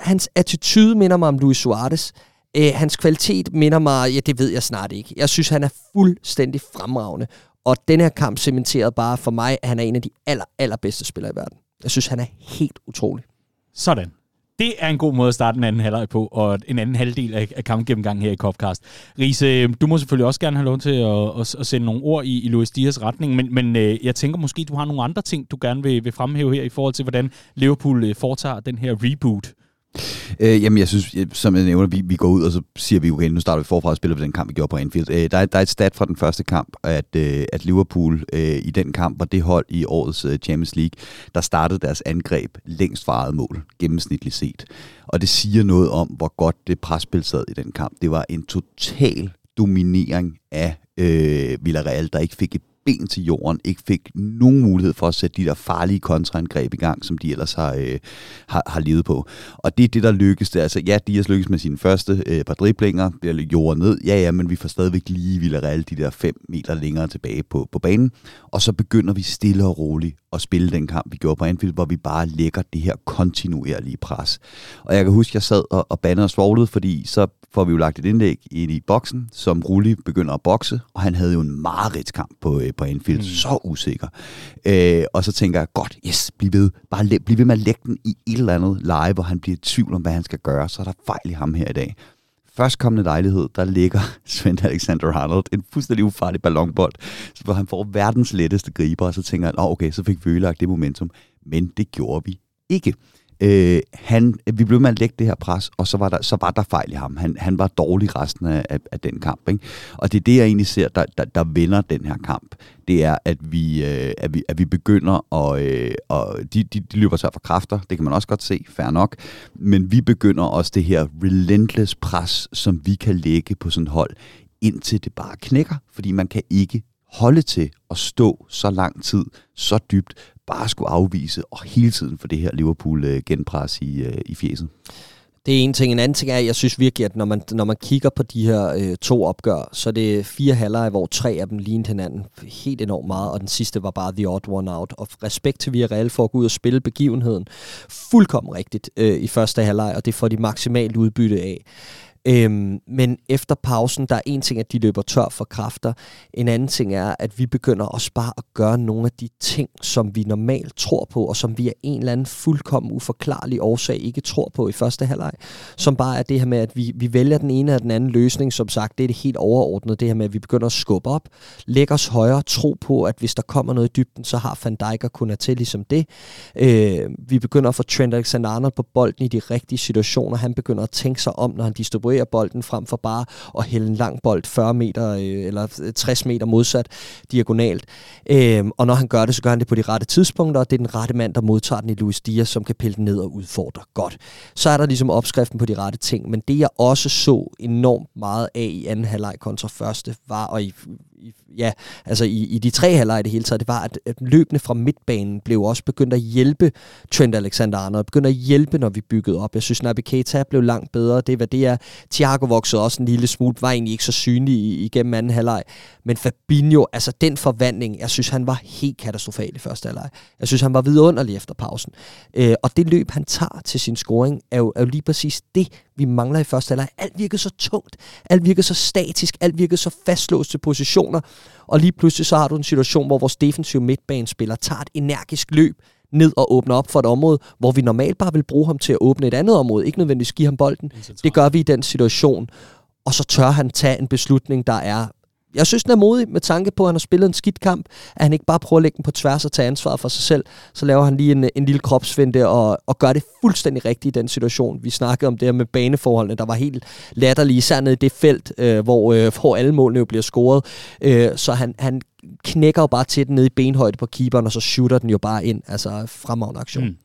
hans attitude minder mig om Luis Suarez. Hans kvalitet minder mig, det ved jeg snart ikke. Jeg synes, han er fuldstændig fremragende. Og den her kamp cementerede bare for mig, at han er en af de allerbedste spillere i verden. Jeg synes, han er helt utrolig. Sådan. Det er en god måde at starte en anden halvleg på, og en anden halvdel af kampgennemgangen her i Copcast. Riese, du må selvfølgelig også gerne have lov til at sende nogle ord i Luis Diaz' retning, men jeg tænker måske, du har nogle andre ting, du gerne vil fremhæve her i forhold til, hvordan Liverpool foretager den her reboot. Jamen jeg synes, som jeg nævner, vi går ud, og så siger vi, okay, nu starter vi forfra og spiller på den kamp, vi gjorde på Anfield. Der er et stat fra den første kamp, at Liverpool i den kamp var det hold i årets Champions League, der startede deres angreb længst fra eget mål, gennemsnitligt set. Og det siger noget om, hvor godt det presspil sad i den kamp. Det var en total dominering af Villarreal, der ikke fik et ben til jorden, ikke fik nogen mulighed for at sætte de der farlige kontraangreb i gang, som de ellers har levet på. Og det er det, der lykkes. Det. Altså, ja, Diaz lykkes med sine første par driblinger, bliver jordet ned, ja, men vi får stadigvæk lige Villarreal de der 5 meter længere tilbage på banen, og så begynder vi stille og roligt at spille den kamp, vi gjorde på Anfield, hvor vi bare lægger det her kontinuerlige pres. Og jeg kan huske, jeg sad og bandede og svoglede, fordi så får vi jo lagt et indlæg ind i boksen, som Rulli begynder at bokse, og han havde jo en mareridtskamp på Anfield, så usikker. Og så tænker jeg, godt, yes, bliv ved. Bare bliv ved med at lægge den i et eller andet leje, hvor han bliver i tvivl om, hvad han skal gøre, så er der fejl i ham her i dag. Førstkommende lejlighed, der ligger Trent Alexander-Arnold en fuldstændig ufarlig ballonbold, hvor han får verdens letteste griber, og så tænker han, okay, så fik vi ødelagt det momentum, men det gjorde vi ikke. Vi blev med at lægge det her pres, og så var der fejl i ham. Han var dårlig resten af den kamp, ikke? Og det er det, jeg egentlig ser, der vender den her kamp. Det er, at vi begynder at de løber sig for kræfter. Det kan man også godt se, fair nok. Men vi begynder også det her relentless pres, som vi kan lægge på sådan et hold, indtil det bare knækker, fordi man kan ikke holde til at stå så lang tid, så dybt, bare skulle afvise, og hele tiden for det her Liverpool-genpres i fjeset. Det er en ting. En anden ting er, at jeg synes virkelig, at når man kigger på de her to opgør, så er det 4 halvleje, hvor 3 af dem lignede hinanden helt enormt meget, og den sidste var bare the odd one out. Og respekt til Villarreal for at gå ud og spille begivenheden fuldkommen rigtigt i første halvleje, og det får de maksimalt udbytte af. Men efter pausen, der er en ting, at de løber tør for kræfter. En anden ting er, at vi begynder også bare at gøre nogle af de ting, som vi normalt tror på, og som vi af en eller anden fuldkommen uforklarlig årsag ikke tror på i første halvleg. Som bare er det her med, at vi vælger den ene eller den anden løsning. Som sagt, det er det helt overordnede. Det her med, at vi begynder at skubbe op, lægge os højere, tro på, at hvis der kommer noget i dybden, så har Van Dijk og Konaté ligesom det. Vi begynder at få Trent Alexander-Arnold på bolden i de rigtige situationer. Han begynder at tænke sig om, når han distribuerer bolden, frem for bare at hælde en lang bold 40 meter eller 60 meter modsat diagonalt. Og når han gør det, så gør han det på de rette tidspunkter, og det er den rette mand, der modtager den i Luis Diaz, som kan pille den ned og udfordre godt. Så er der ligesom opskriften på de rette ting, men det jeg også så enormt meget af i anden halvleg kontra første var, og i de 3 halvleje det hele taget, det var, at løbende fra midtbanen blev også begyndt at hjælpe Trent Alexander-Arnold, begyndte at hjælpe, når vi byggede op. Jeg synes, Naby Keïta blev langt bedre, det var det er. Thiago voksede også en lille smule, var egentlig ikke så synlig igennem anden halvleg, men Fabinho, altså den forvandling, jeg synes, han var helt katastrofal i første halvleg. Jeg synes, han var vidunderlig efter pausen. Og det løb, han tager til sin scoring, er jo lige præcis det, vi mangler i første halvleg. Alt virkede så tungt, alt virkede så statisk, alt virkede så fastlåst til positioner, og lige pludselig så har du en situation, hvor vores defensive midtbanespiller tager et energisk løb ned og åbner op for et område, hvor vi normalt bare vil bruge ham til at åbne et andet område, ikke nødvendigvis give ham bolden. Det gør vi i den situation, og så tør han tage en beslutning, der er... Jeg synes, den er modig med tanke på, at han har spillet en skidt kamp, at han ikke bare prøver at lægge den på tværs og tage ansvaret for sig selv. Så laver han lige en lille kropsfinte og gør det fuldstændig rigtigt i den situation. Vi snakkede om det her med baneforholdene, der var helt latterlige, især nede i det felt, hvor alle målene jo bliver scoret. Så han knækker jo bare til den nede i benhøjde på keeperen, og så shooter den jo bare ind, altså fremragende aktion. Mm.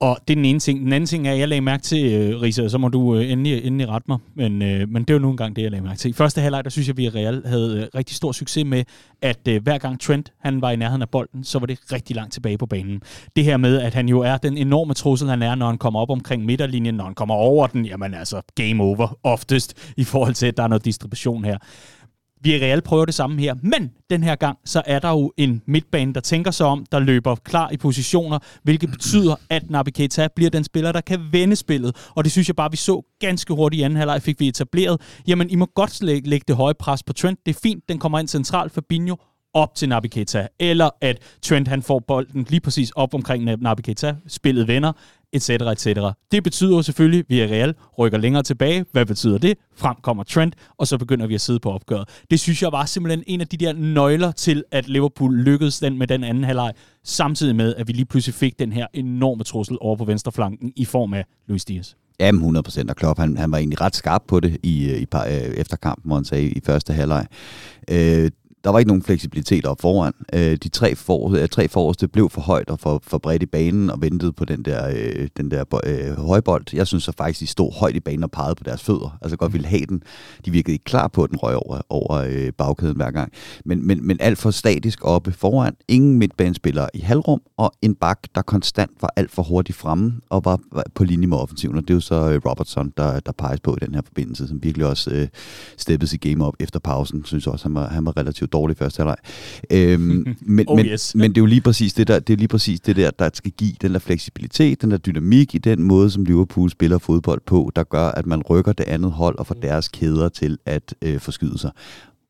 Og det er den ene ting. Den anden ting er, at jeg lagde mærke til, Risa, så må du endelig rette mig, men det er jo nu engang det, jeg lagde mærke til. I første halvleg, der synes jeg, at Villarreal havde rigtig stor succes med, at hver gang Trent han var i nærheden af bolden, så var det rigtig langt tilbage på banen. Det her med, at han jo er den enorme trussel, han er, når han kommer op omkring midterlinjen, når han kommer over den, jamen altså game over oftest, i forhold til, at der er noget distribution her. Villarreal prøver det samme her, men den her gang, så er der jo en midtbane, der tænker sig om, der løber klar i positioner, hvilket betyder, at Naby Keïta bliver den spiller, der kan vende spillet. Og det synes jeg bare, vi så ganske hurtigt i anden halvleg, fik vi etableret. Jamen, I må godt lægge det høje pres på Trent. Det er fint, den kommer ind centralt, Fabinho op til Naby Keïta. Eller at Trent han får bolden lige præcis op omkring Naby Keïta, spillet vender, etc. etc. Det betyder selvfølgelig, at Villarreal rykker længere tilbage. Hvad betyder det? Frem kommer Trent, og så begynder vi at sidde på opgøret. Det synes jeg var simpelthen en af de der nøgler til, at Liverpool lykkedes den med den anden halvleg, samtidig med, at vi lige pludselig fik den her enorme trussel over på venstreflanken i form af Luis Diaz. Jamen 100%, og Klopp, han var egentlig ret skarp på det efter kampen, hvor han sagde i første halvleg. Der var ikke nogen fleksibilitet op foran. De tre forreste blev for højt og for bredt i banen og ventede på den der højbold. Jeg synes så faktisk, de stod højt i banen og pegede på deres fødder. Altså godt ville have den. De virkede ikke klar på, at den røg over bagkæden hver gang. Men alt for statisk oppe foran. Ingen midtbanespillere i halvrum og en bak, der konstant var alt for hurtigt fremme og var på linje med offensiven. Og det er jo så Robertson, der peges på i den her forbindelse, som virkelig også steppede sit game op efter pausen. Synes også, han var relativt dårlig første halvleg. Men det er jo lige præcis det der, der skal give den der fleksibilitet, den der dynamik i den måde, som Liverpool spiller fodbold på, der gør, at man rykker det andet hold og får deres kæder til at forskyde sig.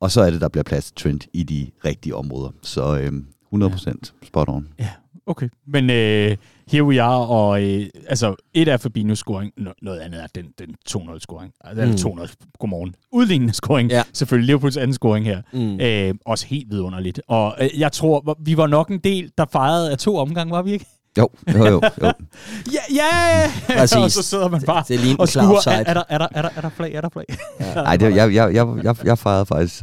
Og så er det, der bliver plads til Trent i de rigtige områder. Så 100% spot on. Ja, okay. Men here we are, og altså et er Fabinho scoring, noget andet er den 2-0 scoring. Altså 2-0, godmorgen. Udlignende scoring, ja. Selvfølgelig Liverpools anden scoring her. Også helt vidunderligt. Og jeg tror, vi var nok en del, der fejrede af 2 omgange, var vi ikke? Jo. Ja. Præcis. Og så sidder man bare det og skuer, er der flag, er der flag? Nej, ja. jeg fejrede faktisk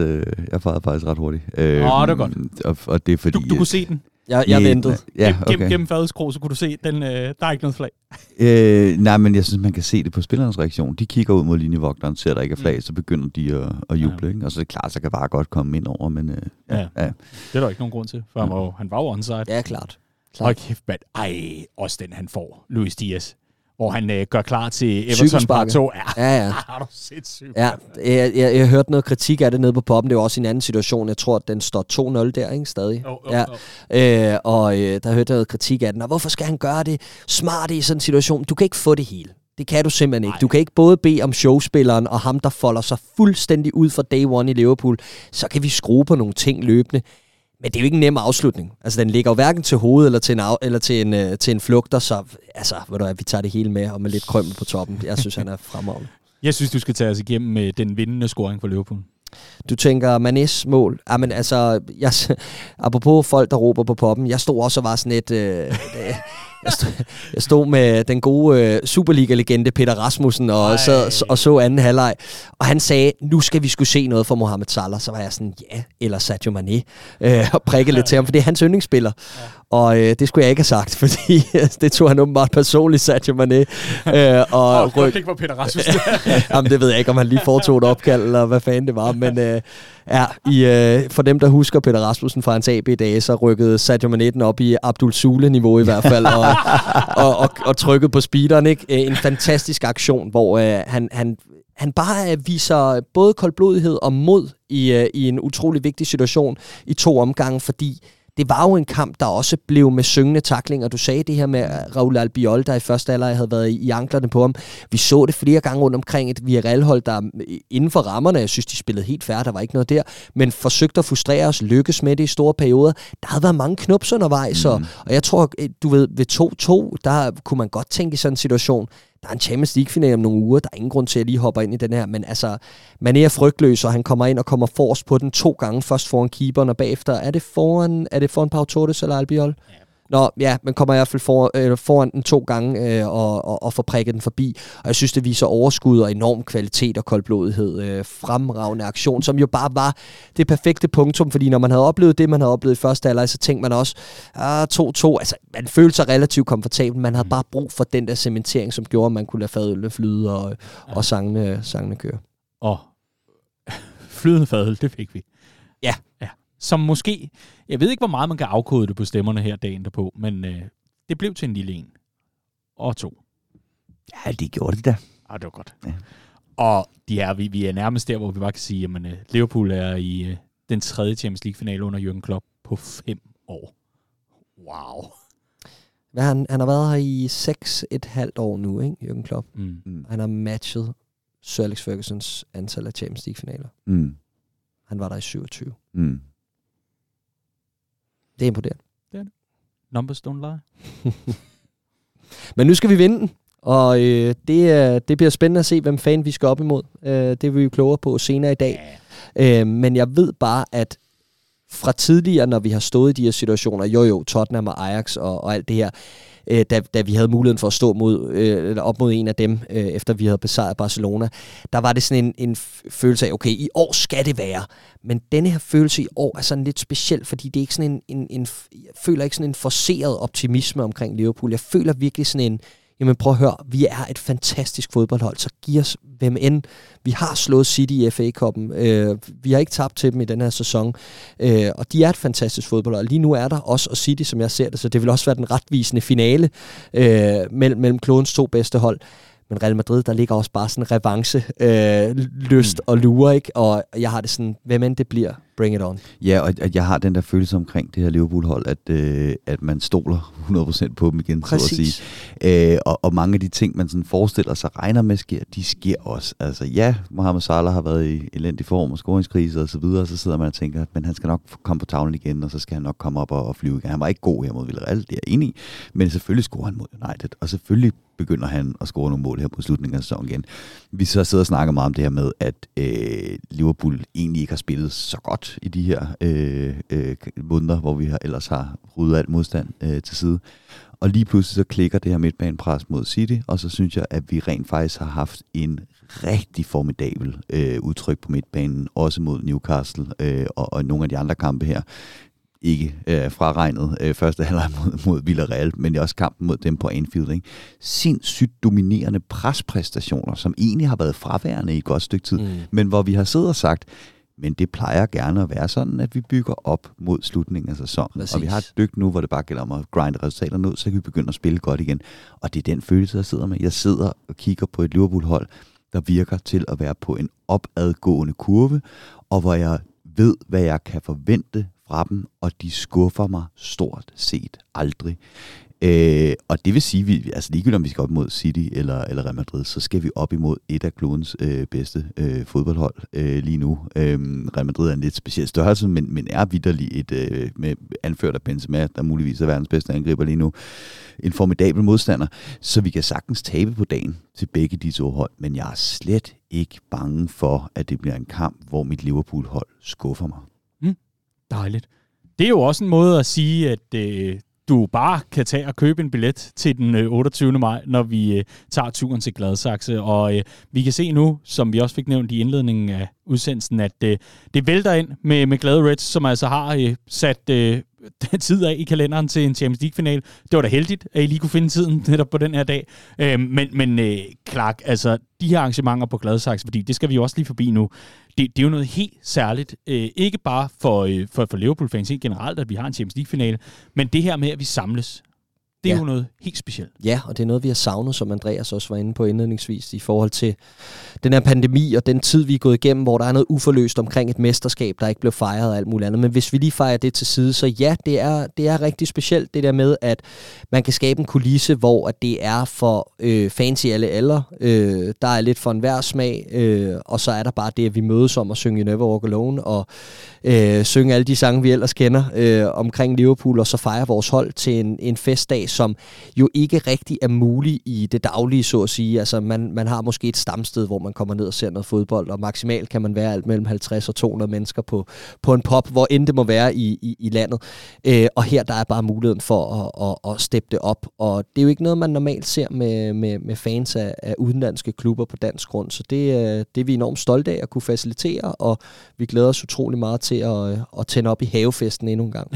ret hurtigt. Det er godt. Og det er fordi... Du kunne se den? Jeg ventede. Ja, okay. Gennem fadelskrog, så kunne du se, den, der er ikke noget flag. Nej, men jeg synes, man kan se det på spillernes reaktion. De kigger ud mod linjevogteren, ser der ikke er flag, så begynder de at juble. Ja. Ikke? Og så er det klart, så kan bare godt komme ind over. Men, Det er der ikke nogen grund til, for han var jo onside. Ja, klart. Høj kæft, mand. Ej, også den han får, Luis Diaz. Hvor han gør klar til Everton part 2. Ja. Har du set sygt? Ja, jeg hørte noget kritik af det nede på poppen. Det var også en anden situation. Jeg tror, at den står 2-0 der, ikke? Stadig. Ja. Der hørte jeg noget kritik af den. Og hvorfor skal han gøre det smart i sådan en situation? Du kan ikke få det hele. Det kan du simpelthen ikke. Du kan ikke både bede om showspilleren og ham, der folder sig fuldstændig ud fra day one i Liverpool. Så kan vi skrue på nogle ting løbende. Men det er jo ikke en nem afslutning. Altså, den ligger jo hverken til hovedet eller til en flugter, så altså, ved du hvad, vi tager det hele med, og med lidt krømmel på toppen. Jeg synes, han er fremragende. Jeg synes, du skal tage os igennem med den vindende scoring for Liverpool. Du tænker Manes mål? Jamen, altså, apropos folk, der råber på poppen, jeg stod også og var sådan et... Jeg stod med den gode Superliga-legende Peter Rasmussen og så anden halvleg, og han sagde, nu skal vi skulle se noget for Mohamed Salah. Så var jeg sådan, ja, eller Sadio Mane, og prikkede lidt til ham, for det er hans yndlingsspiller. Ja. Og det skulle jeg ikke have sagt, fordi det tog han åbenbart personligt, Sadio Mane. Og det ikke var Peter Rasmussen. Jamen, det ved jeg ikke, om han lige foretog et opkald, eller hvad fanden det var, men... for dem, der husker Peter Rasmussen fra hans AB-dage, så rykkede Sadio Mane op i Abdul Sule-niveau i hvert fald, og trykkede på speederen, ikke? En fantastisk aktion, hvor han bare viser både koldblodighed og mod i en utrolig vigtig situation i 2 omgange, fordi det var jo en kamp, der også blev med syngende tackling, og du sagde det her med Raoul Albiol, der i første alder havde været i anklerne på ham. Vi så det flere gange rundt omkring et Villarreal-hold, der inden for rammerne, jeg synes, de spillede helt fair, der var ikke noget der, men forsøgte at frustrere os, lykkes med det i store perioder. Der havde været mange knubs undervejs, og jeg tror, du ved, ved 2-2, der kunne man godt tænke i sådan en situation. Der er en Champions League-finale om nogle uger, der er ingen grund til, at jeg lige hopper ind i den her, men altså, man er frygtløs, og han kommer ind og kommer forrest på den 2 gange, først foran keeperen, og bagefter, er det foran Pau Torres eller Albiol? Ja. Nå, ja, man kommer i hvert fald foran den 2 gange og får prikket den forbi. Og jeg synes, det viser overskud og enorm kvalitet og koldblodighed. Fremragende aktion, som jo bare var det perfekte punktum, fordi når man havde oplevet det, man havde oplevet i første halvleg, så tænkte man også, 2-2, altså man følte sig relativt komfortabel, man havde bare brug for den der cementering, som gjorde, at man kunne lade fadølene flyde og sangene køre. Og flydende fadøl, det fik vi. Ja. Som måske, jeg ved ikke, hvor meget man kan afkode det på stemmerne her dagen derpå, men det blev til en lille 1 og 2. Ja, det gjorde det da. Det var godt. Ja. Og vi er nærmest der, hvor vi bare kan sige, at Liverpool er i den 3. Champions League-finale under Jürgen Klopp på 5 år. Wow. Han har været her i 6,5 år nu, ikke, Jürgen Klopp? Mm. Han har matchet Sir Alex Fergusons antal af Champions League-finaler. Mm. Han var der i 27. Mm. Det er imponerende. Det er det. Numbers don't lie. Men nu skal vi vinde den. Og det bliver spændende at se, hvem fanden vi skal op imod. Det er vi jo klogere på senere i dag. Men jeg ved bare, at fra tidligere, når vi har stået i de her situationer, Tottenham og Ajax og alt det her, da vi havde muligheden for at stå op mod en af dem, efter vi havde besejret Barcelona, der var det sådan en følelse af, okay, i år skal det være. Men denne her følelse i år er sådan lidt speciel, fordi det er ikke sådan jeg føler ikke sådan en forceret optimisme omkring Liverpool. Jeg føler virkelig sådan jamen prøv at høre, vi er et fantastisk fodboldhold, så giv os hvem end. Vi har slået City i FA-cuppen, vi har ikke tabt til dem i den her sæson, og de er et fantastisk fodboldhold. Lige nu er der os og City, som jeg ser det, så det vil også være den retvisende finale mellem klodens 2 bedste hold. Men Real Madrid, der ligger også bare sådan en revanche-lyst og lure, ikke? Og jeg har det sådan, hvem end det bliver, bring it on. Ja, og jeg har den der følelse omkring det her Liverpool-hold, at man stoler 100% på dem igen, præcis, så at sige. Og mange af de ting, man sådan forestiller sig, regner med sker, de sker også. Altså ja, Mohamed Salah har været i elendig form og scoringskrise og så videre, og så sidder man og tænker, men han skal nok komme på tavlen igen, og så skal han nok komme op og flyve igen. Han var ikke god her mod Villarreal, det er jeg enig i, men selvfølgelig scorer han mod United, og selvfølgelig begynder han at score nogle mål her på slutningen af sæsonen igen. Vi så sidder og snakker meget om det her med, at Liverpool egentlig ikke har spillet så godt i de her måneder, hvor vi ellers har ryddet alt modstand til side. Og lige pludselig så klikker det her midtbanepres mod City, og så synes jeg, at vi rent faktisk har haft en rigtig formidabel udtryk på midtbanen, også mod Newcastle og nogle af de andre kampe her. Ikke fraregnet første halvleg mod Villarreal, men også kampen mod dem på Anfield. Ikke? Sindssygt dominerende prespræstationer, som egentlig har været fraværende i et godt stykke tid, men hvor vi har siddet og sagt, men det plejer gerne at være sådan, at vi bygger op mod slutningen af sæsonen. Præcis. Og vi har et dygt nu, hvor det bare gælder om at grinde resultaterne ud, så kan vi begynde at spille godt igen. Og det er den følelse, jeg sidder med. Jeg sidder og kigger på et Liverpool-hold, der virker til at være på en opadgående kurve, og hvor jeg ved, hvad jeg kan forvente fra dem, og de skuffer mig stort set aldrig. Og det vil sige, vi, altså ligegyldigt om vi skal op imod City eller Real Madrid, så skal vi op imod et af klodens bedste fodboldhold lige nu. Real Madrid er en lidt speciel størrelse, men er vitterligt et med anført af Benzema, der muligvis er verdens bedste angriber lige nu, en formidabel modstander, så vi kan sagtens tabe på dagen til begge de to hold, men jeg er slet ikke bange for, at det bliver en kamp, hvor mit Liverpool-hold skuffer mig. Dejligt. Det er jo også en måde at sige, at du bare kan tage og købe en billet til den 28. maj, når vi tager turen til Gladsaxe. Og vi kan se nu, som vi også fik nævnt i indledningen af udsendelsen, at det vælter ind med glade Reds, som altså har sat tid af i kalenderen til en Champions League-finale. Det var da heldigt, at I lige kunne finde tiden netop på den her dag. Men Clark, altså de her arrangementer på Gladsaxe, fordi det skal vi jo også lige forbi nu, det er jo noget helt særligt. Ikke bare for Liverpool-fans helt generelt, at vi har en Champions League-finale, men det her med, at vi samles, det er jo noget helt specielt. Ja, og det er noget, vi har savnet, som Andreas også var inde på indledningsvis, i forhold til den her pandemi og den tid, vi er gået igennem, hvor der er noget uforløst omkring et mesterskab, der ikke blev fejret og alt muligt andet. Men hvis vi lige fejrer det til side, så ja, det er rigtig specielt, det der med, at man kan skabe en kulisse, hvor at det er for fans i alle aldre. Der er lidt for enhver smag, og så er der bare det, at vi mødes om at synge Never Walk Alone, og synge alle de sange, vi ellers kender omkring Liverpool, og så fejre vores hold til en festdag, af, som jo ikke rigtig er mulig i det daglige, så at sige. Altså, man har måske et stamsted, hvor man kommer ned og ser noget fodbold, og maksimalt kan man være alt mellem 50 og 200 mennesker på en pop, hvor end det må være i landet. Og her, der er bare muligheden for at steppe det op. Og det er jo ikke noget, man normalt ser med fans af udenlandske klubber på dansk grund. Så det er vi enormt stolte af at kunne facilitere, og vi glæder os utrolig meget til at tænde op i havefesten endnu en gang.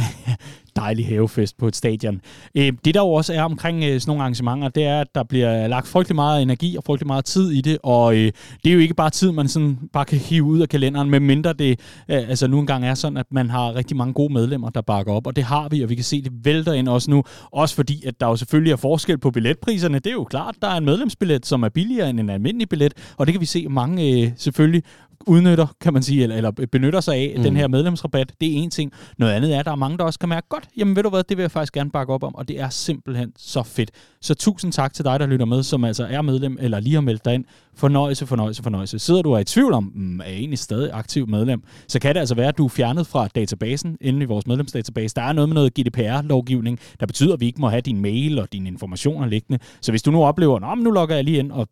Dejlig havefest på et stadion. Det der jo også er omkring sådan nogle arrangementer, det er, at der bliver lagt frygtelig meget energi og frygtelig meget tid i det, og det er jo ikke bare tid, man sådan bare kan hive ud af kalenderen, medmindre det altså nu engang er sådan, at man har rigtig mange gode medlemmer, der bakker op, og det har vi, og vi kan se, det vælter ind også nu, også fordi, at der jo selvfølgelig er forskel på billetpriserne. Det er jo klart, der er en medlemsbillet, som er billigere end en almindelig billet, og det kan vi se mange selvfølgelig udnytter, kan man sige, eller benytter sig af den her medlemsrabat. Det er en ting. Noget andet er, at der er mange, der også kan mærke, godt, jamen ved du hvad, det vil jeg faktisk gerne bakke op om, og det er simpelthen så fedt. Så tusind tak til dig, der lytter med, som altså er medlem, eller lige har meldt dig ind. Fornøjelse. Sidder du og er i tvivl om, er jeg egentlig stadig aktiv medlem, så kan det altså være, at du er fjernet fra databasen, inde i vores medlemsdatabase. Der er noget med noget GDPR-lovgivning, der betyder, at vi ikke må have din mail og dine informationer liggende. Så hvis du nu oplever, at nu logger jeg lige ind, og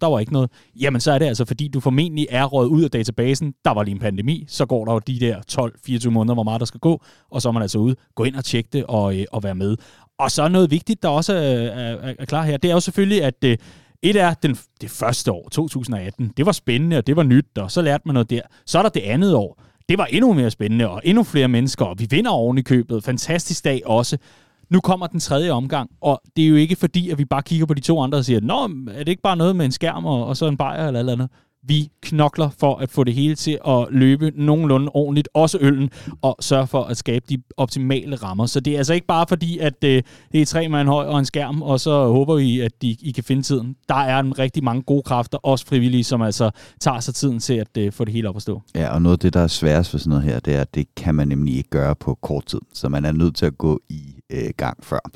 der var ikke noget, jamen så er det altså, fordi du formentlig er røget ud af databasen, der var lige en pandemi, så går der jo de der 12-24 måneder, hvor meget der skal gå, og så er man altså ude. Gå ind og tjek det og være med. Og så noget vigtigt, der også er klar her, det er jo selvfølgelig, at et er det første år, 2018, det var spændende, og det var nyt, og så lærte man noget der. Så er der det andet år, det var endnu mere spændende, og endnu flere mennesker, og vi vinder oven i købet. Fantastisk dag også. Nu kommer den tredje omgang, og det er jo ikke fordi, at vi bare kigger på de to andre og siger, nå, er det ikke bare noget med en skærm og så en bajer eller andet? Vi knokler for at få det hele til at løbe nogenlunde ordentligt, også øllen, og sørge for at skabe de optimale rammer. Så det er altså ikke bare fordi, at det er 3 mand høj og en skærm, og så håber vi, at I kan finde tiden. Der er en rigtig mange gode kræfter, også frivillige, som altså tager sig tiden til at få det hele op at stå. Ja, og noget af det, der er sværest for sådan noget her, det er, at det kan man nemlig ikke gøre på kort tid. Så man er nødt til at gå i gang før.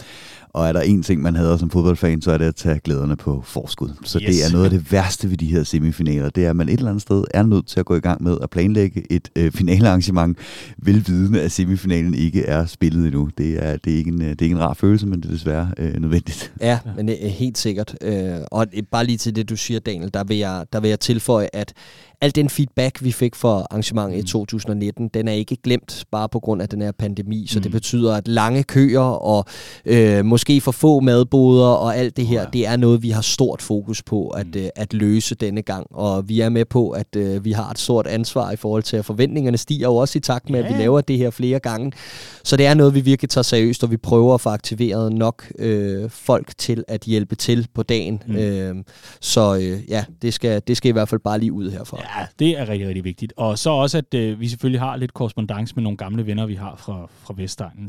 Og er der en ting, man hader som fodboldfan, så er det at tage glæderne på forskud. Så yes. Det er noget af det værste ved de her semifinaler, det er, at man et eller andet sted er nødt til at gå i gang med at planlægge et finalearrangement, velvidende, at semifinalen ikke er spillet endnu. Det er ikke en rar følelse, men det er desværre nødvendigt. Ja, men helt sikkert. Og bare lige til det, du siger, Daniel, der vil jeg tilføje, at al den feedback, vi fik for arrangementet i 2019, den er ikke glemt bare på grund af den her pandemi, så det betyder, at lange køer og måske for få madboder og alt det her, det er noget, vi har stort fokus på at løse denne gang, og vi er med på, at vi har et stort ansvar i forhold til, at forventningerne stiger jo også i takt med, at vi laver det her flere gange, så det er noget, vi virkelig tager seriøst, og vi prøver at få aktiveret nok folk til at hjælpe til på dagen, det skal i hvert fald bare lige ud herfra. Ja, det er rigtig, rigtig vigtigt. Og så også, at vi selvfølgelig har lidt korrespondance med nogle gamle venner, vi har fra Vestegnen,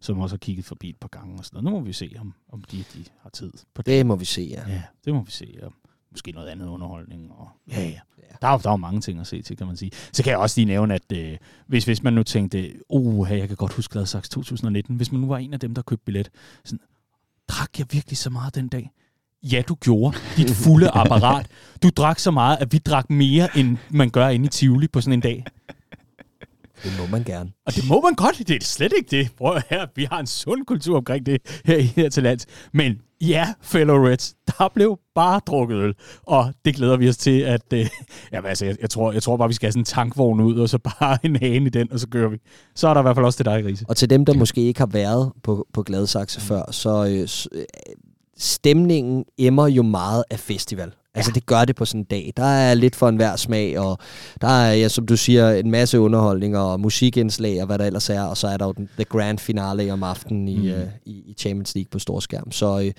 som også har kigget forbi et par gange og sådan noget. Nu må vi se, om de har tid på det. Det må vi se, ja. Ja, det må vi se. Og måske noget andet underholdning. Og, ja. Der er jo mange ting at se til, kan man sige. Så kan jeg også lige nævne, at hvis man nu tænkte, jeg kan godt huske Gladsaxe 2019, hvis man nu var en af dem, der købte billet, sådan, drak jeg virkelig så meget den dag? Ja, du gjorde dit fulde apparat. Du drak så meget, at vi drak mere, end man gør inde i Tivoli på sådan en dag. Det må man gerne. Og det må man godt. Det er slet ikke det. Prøv her, vi har en sund kultur omkring det her til lands. Men ja, fellow Reds, der blev bare drukket øl. Og det glæder vi os til, at... Jeg tror bare, vi skal have sådan en tankvogn ud, og så bare en hane i den, og så kører vi. Så er der i hvert fald også til dig, Riese. Og til dem, der måske ikke har været på Gladsaxe før, så stemningen emmer jo meget af festival. Altså det gør det på sådan en dag. Der er lidt for enhver smag, og der er, som du siger, en masse underholdninger og musikindslag og hvad der ellers er, og så er der jo the grand finale om aftenen i Champions League på storskærm. Så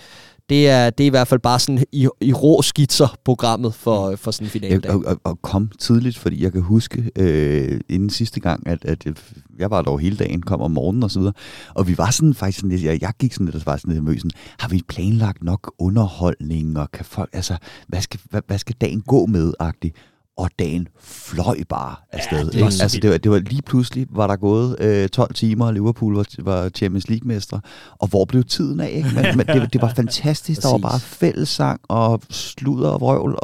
det er i hvert fald bare sådan i rå skitser programmet for sådan en finaledag. Og kom tidligt, fordi jeg kan huske inden sidste gang, at jeg var der hele dagen, kom om morgenen og så videre, og vi var sådan faktisk sådan lidt, jeg gik sådan lidt og var sådan lidt nervøs, har vi planlagt nok underholdning, og kan folk, altså hvad skal dagen gå med-agtigt? Og dagen fløj bare afsted. Ja, det var lige pludselig, var der gået 12 timer, og Liverpool var Champions League-mestre, og hvor blev tiden af? Ikke? Men det var fantastisk. Der var bare fællessang, og sludder og vrøvl,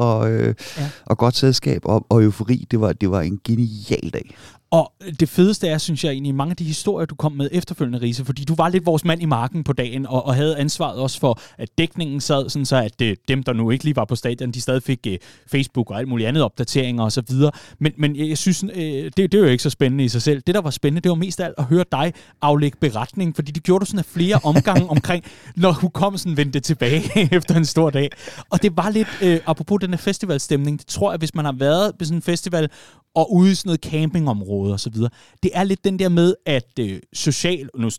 og godt selskab, og eufori. Det var en genial dag. Og det fedeste er, synes jeg egentlig, mange af de historier, du kom med efterfølgende, Riese, fordi du var lidt vores mand i marken på dagen, og havde ansvaret også for, at dækningen sad, sådan så at dem, der nu ikke lige var på stadion, de stadig fik Facebook og alt muligt andet opdateringer og så videre. Men jeg synes, det var jo ikke så spændende i sig selv. Det, der var spændende, det var mest af alt at høre dig aflægge beretning, fordi det gjorde du sådan af flere omgange omkring, når hukommelsen vendte tilbage efter en stor dag. Og det var lidt, apropos den her festivalstemning, det tror jeg, hvis man har været på sådan en festival, og ude i sådan noget campingområde og så videre. Det er lidt den der med, at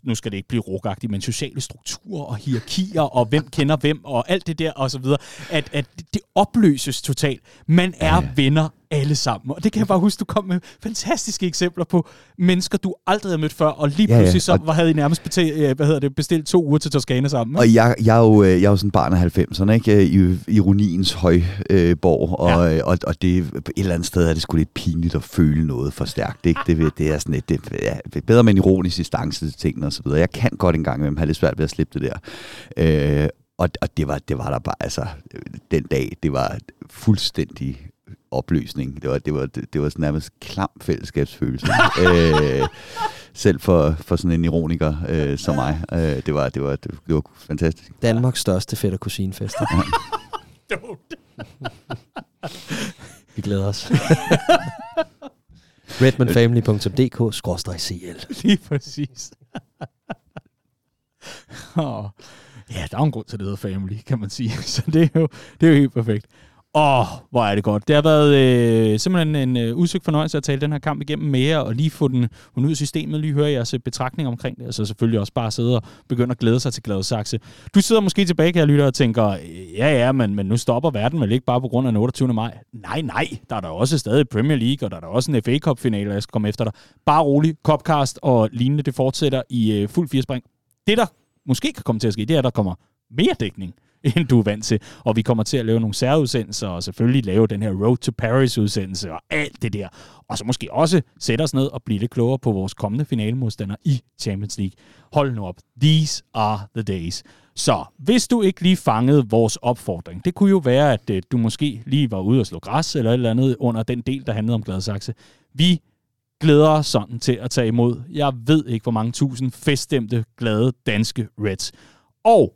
nu skal det ikke blive rugagtigt, men sociale strukturer og hierarkier, og hvem kender hvem, og alt det der og så videre, at det opløses totalt. Man er venner alle sammen, og det kan jeg bare huske, du kom med fantastiske eksempler på mennesker, du aldrig havde mødt før, og lige pludselig så havde I nærmest bestilt 2 uger til Toskana sammen. Ikke? Og jeg er jo sådan barn af 90'erne, ikke? Ironiens højborg, og det, et eller andet sted er det sgu lidt pinligt at føle noget for stærkt, ikke? Det er sådan lidt, bedre med en ironisk distance til tingene og så videre. Jeg kan godt engang med dem have lidt svært ved at slippe det der. Og det var der bare, altså, den dag, det var fuldstændig opløsning. Det var sådan nærmest klam fællesskabsfølelse. Selv for sådan en ironiker som mig. Det var fantastisk. Danmarks største fætter kusinefest. Vi glæder os. redmanfamily.dk/cl. Lige præcis. Ja, der er en grund til det hedder Family, kan man sige. Så det er jo helt perfekt. Hvor er det godt. Det har været simpelthen en udsøgt fornøjelse at tale den her kamp igennem med jer, og lige få den ud af systemet, lige høre jeres betragtninger omkring det, og så selvfølgelig også bare sidde og begynde at glæde sig til Gladsaxe. Du sidder måske tilbage, kan jeg lytte, og tænker, men nu stopper verden vel ikke bare på grund af den 28. maj. Nej, der er der også stadig Premier League, og der er der også en FA Cup-finale, jeg skal komme efter dig. Bare rolig, Copcast og lignende, det fortsætter i fuld firespring. Det, der måske kan komme til at ske, det er, at der kommer mere dækning, end du er vant til. Og vi kommer til at lave nogle særudsendelser, og selvfølgelig lave den her Road to Paris-udsendelse, og alt det der. Og så måske også sætte os ned og blive lidt klogere på vores kommende finalemodstandere i Champions League. Hold nu op. These are the days. Så hvis du ikke lige fangede vores opfordring, det kunne jo være, at du måske lige var ude og slå græs, eller et eller andet under den del, der handlede om Gladsaxe. Vi glæder os sådan til at tage imod. Jeg ved ikke, hvor mange tusind feststemte, glade danske Reds. Og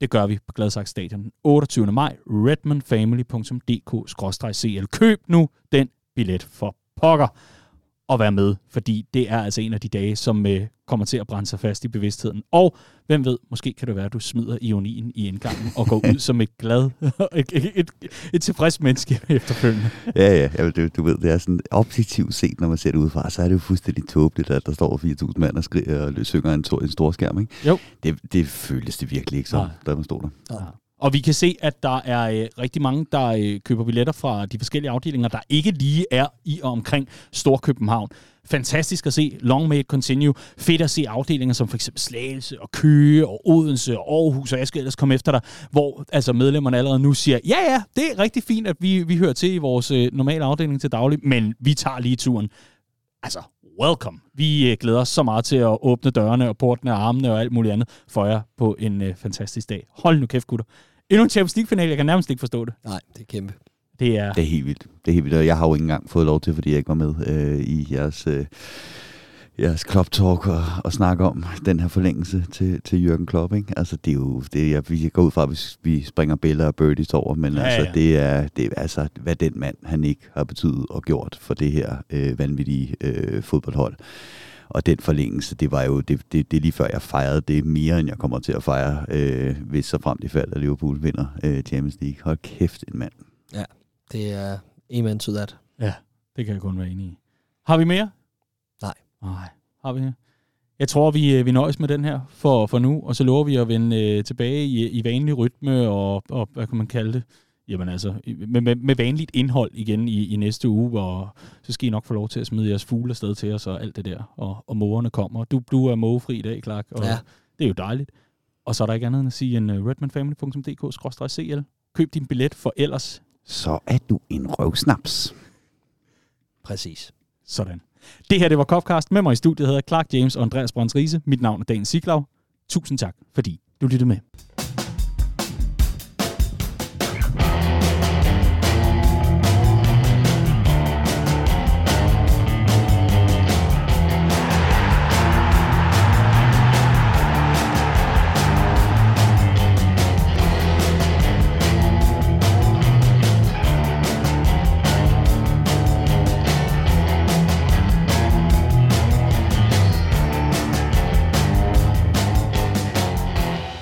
det gør vi på Gladsaxe Stadion 28. maj. redmanfamily.dk/cl. Køb nu den billet for pokker og vær med, fordi det er altså en af de dage, som kommer til at brænde sig fast i bevidstheden. Og hvem ved, måske kan det være, at du smider ionien i indgangen og går ud som et glad, et tilfreds menneske efterfølgende. Du ved, det er sådan objektivt set, når man ser det udefra, så er det jo fuldstændig tåbeligt, at der står 4.000 mand og skriger og synger en stor skærm, ikke? Jo. Det føles det virkelig ikke sådan, da man står der. Ja. Og vi kan se, at der er rigtig mange, der køber billetter fra de forskellige afdelinger, der ikke lige er i og omkring Storkøbenhavn. Fantastisk at se. Long may it continue. Fedt at se afdelinger som for eksempel Slagelse og Køge og Odense og Aarhus, og jeg skal ellers komme efter dig, hvor altså medlemmerne allerede nu siger, ja, det er rigtig fint, at vi hører til i vores normale afdeling til daglig, men vi tager lige turen. Altså, welcome. Vi glæder os så meget til at åbne dørene og portene og armene og alt muligt andet for jer på en fantastisk dag. Hold nu kæft, gutter. Endnu en Champions League-finale, jeg kan nærmest ikke forstå det. Nej, det er kæmpe. Det er helt vildt. Det er helt vildt, og jeg har jo ikke engang fået lov til, fordi jeg ikke var med i jeres Klopp-talk og snakke om den her forlængelse til Jürgen Klopp, ikke? Altså, det er jo... Vi går ud fra, at vi springer billeder og birdies over, men det er hvad den mand, han ikke har betydet og gjort for det her vanvittige fodboldhold. Og den forlængelse, det var jo det lige før jeg fejrede det mere, end jeg kommer til at fejre, hvis så frem det falder, at Liverpool vinder Champions League. Hold kæft, en mand. Ja, det er en mand to that. Ja, det kan jeg kun være enig i. Har vi mere? Nej, har vi her. Jeg tror, vi nøjes med den her for nu, og så lover vi at vende tilbage i vanlig rytme og hvad kan man kalde det? Jamen altså, med vanligt indhold igen i næste uge, og så skal I nok få lov til at smide jeres fugle afsted til os og alt det der, og mågerne kommer. Du er mågefri i dag, Clark, og det er jo dejligt. Og så er der ikke andet end at sige en redmanfamily.dk/cl. Køb din billet, for ellers så er du en røvsnaps. Præcis. Sådan. Det her, det var Copcast. Med mig i studiet hedder Clark James og Andreas Brøns Riese. Mit navn er Dan Siglov. Tusind tak, fordi du lyttede med.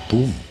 Boom.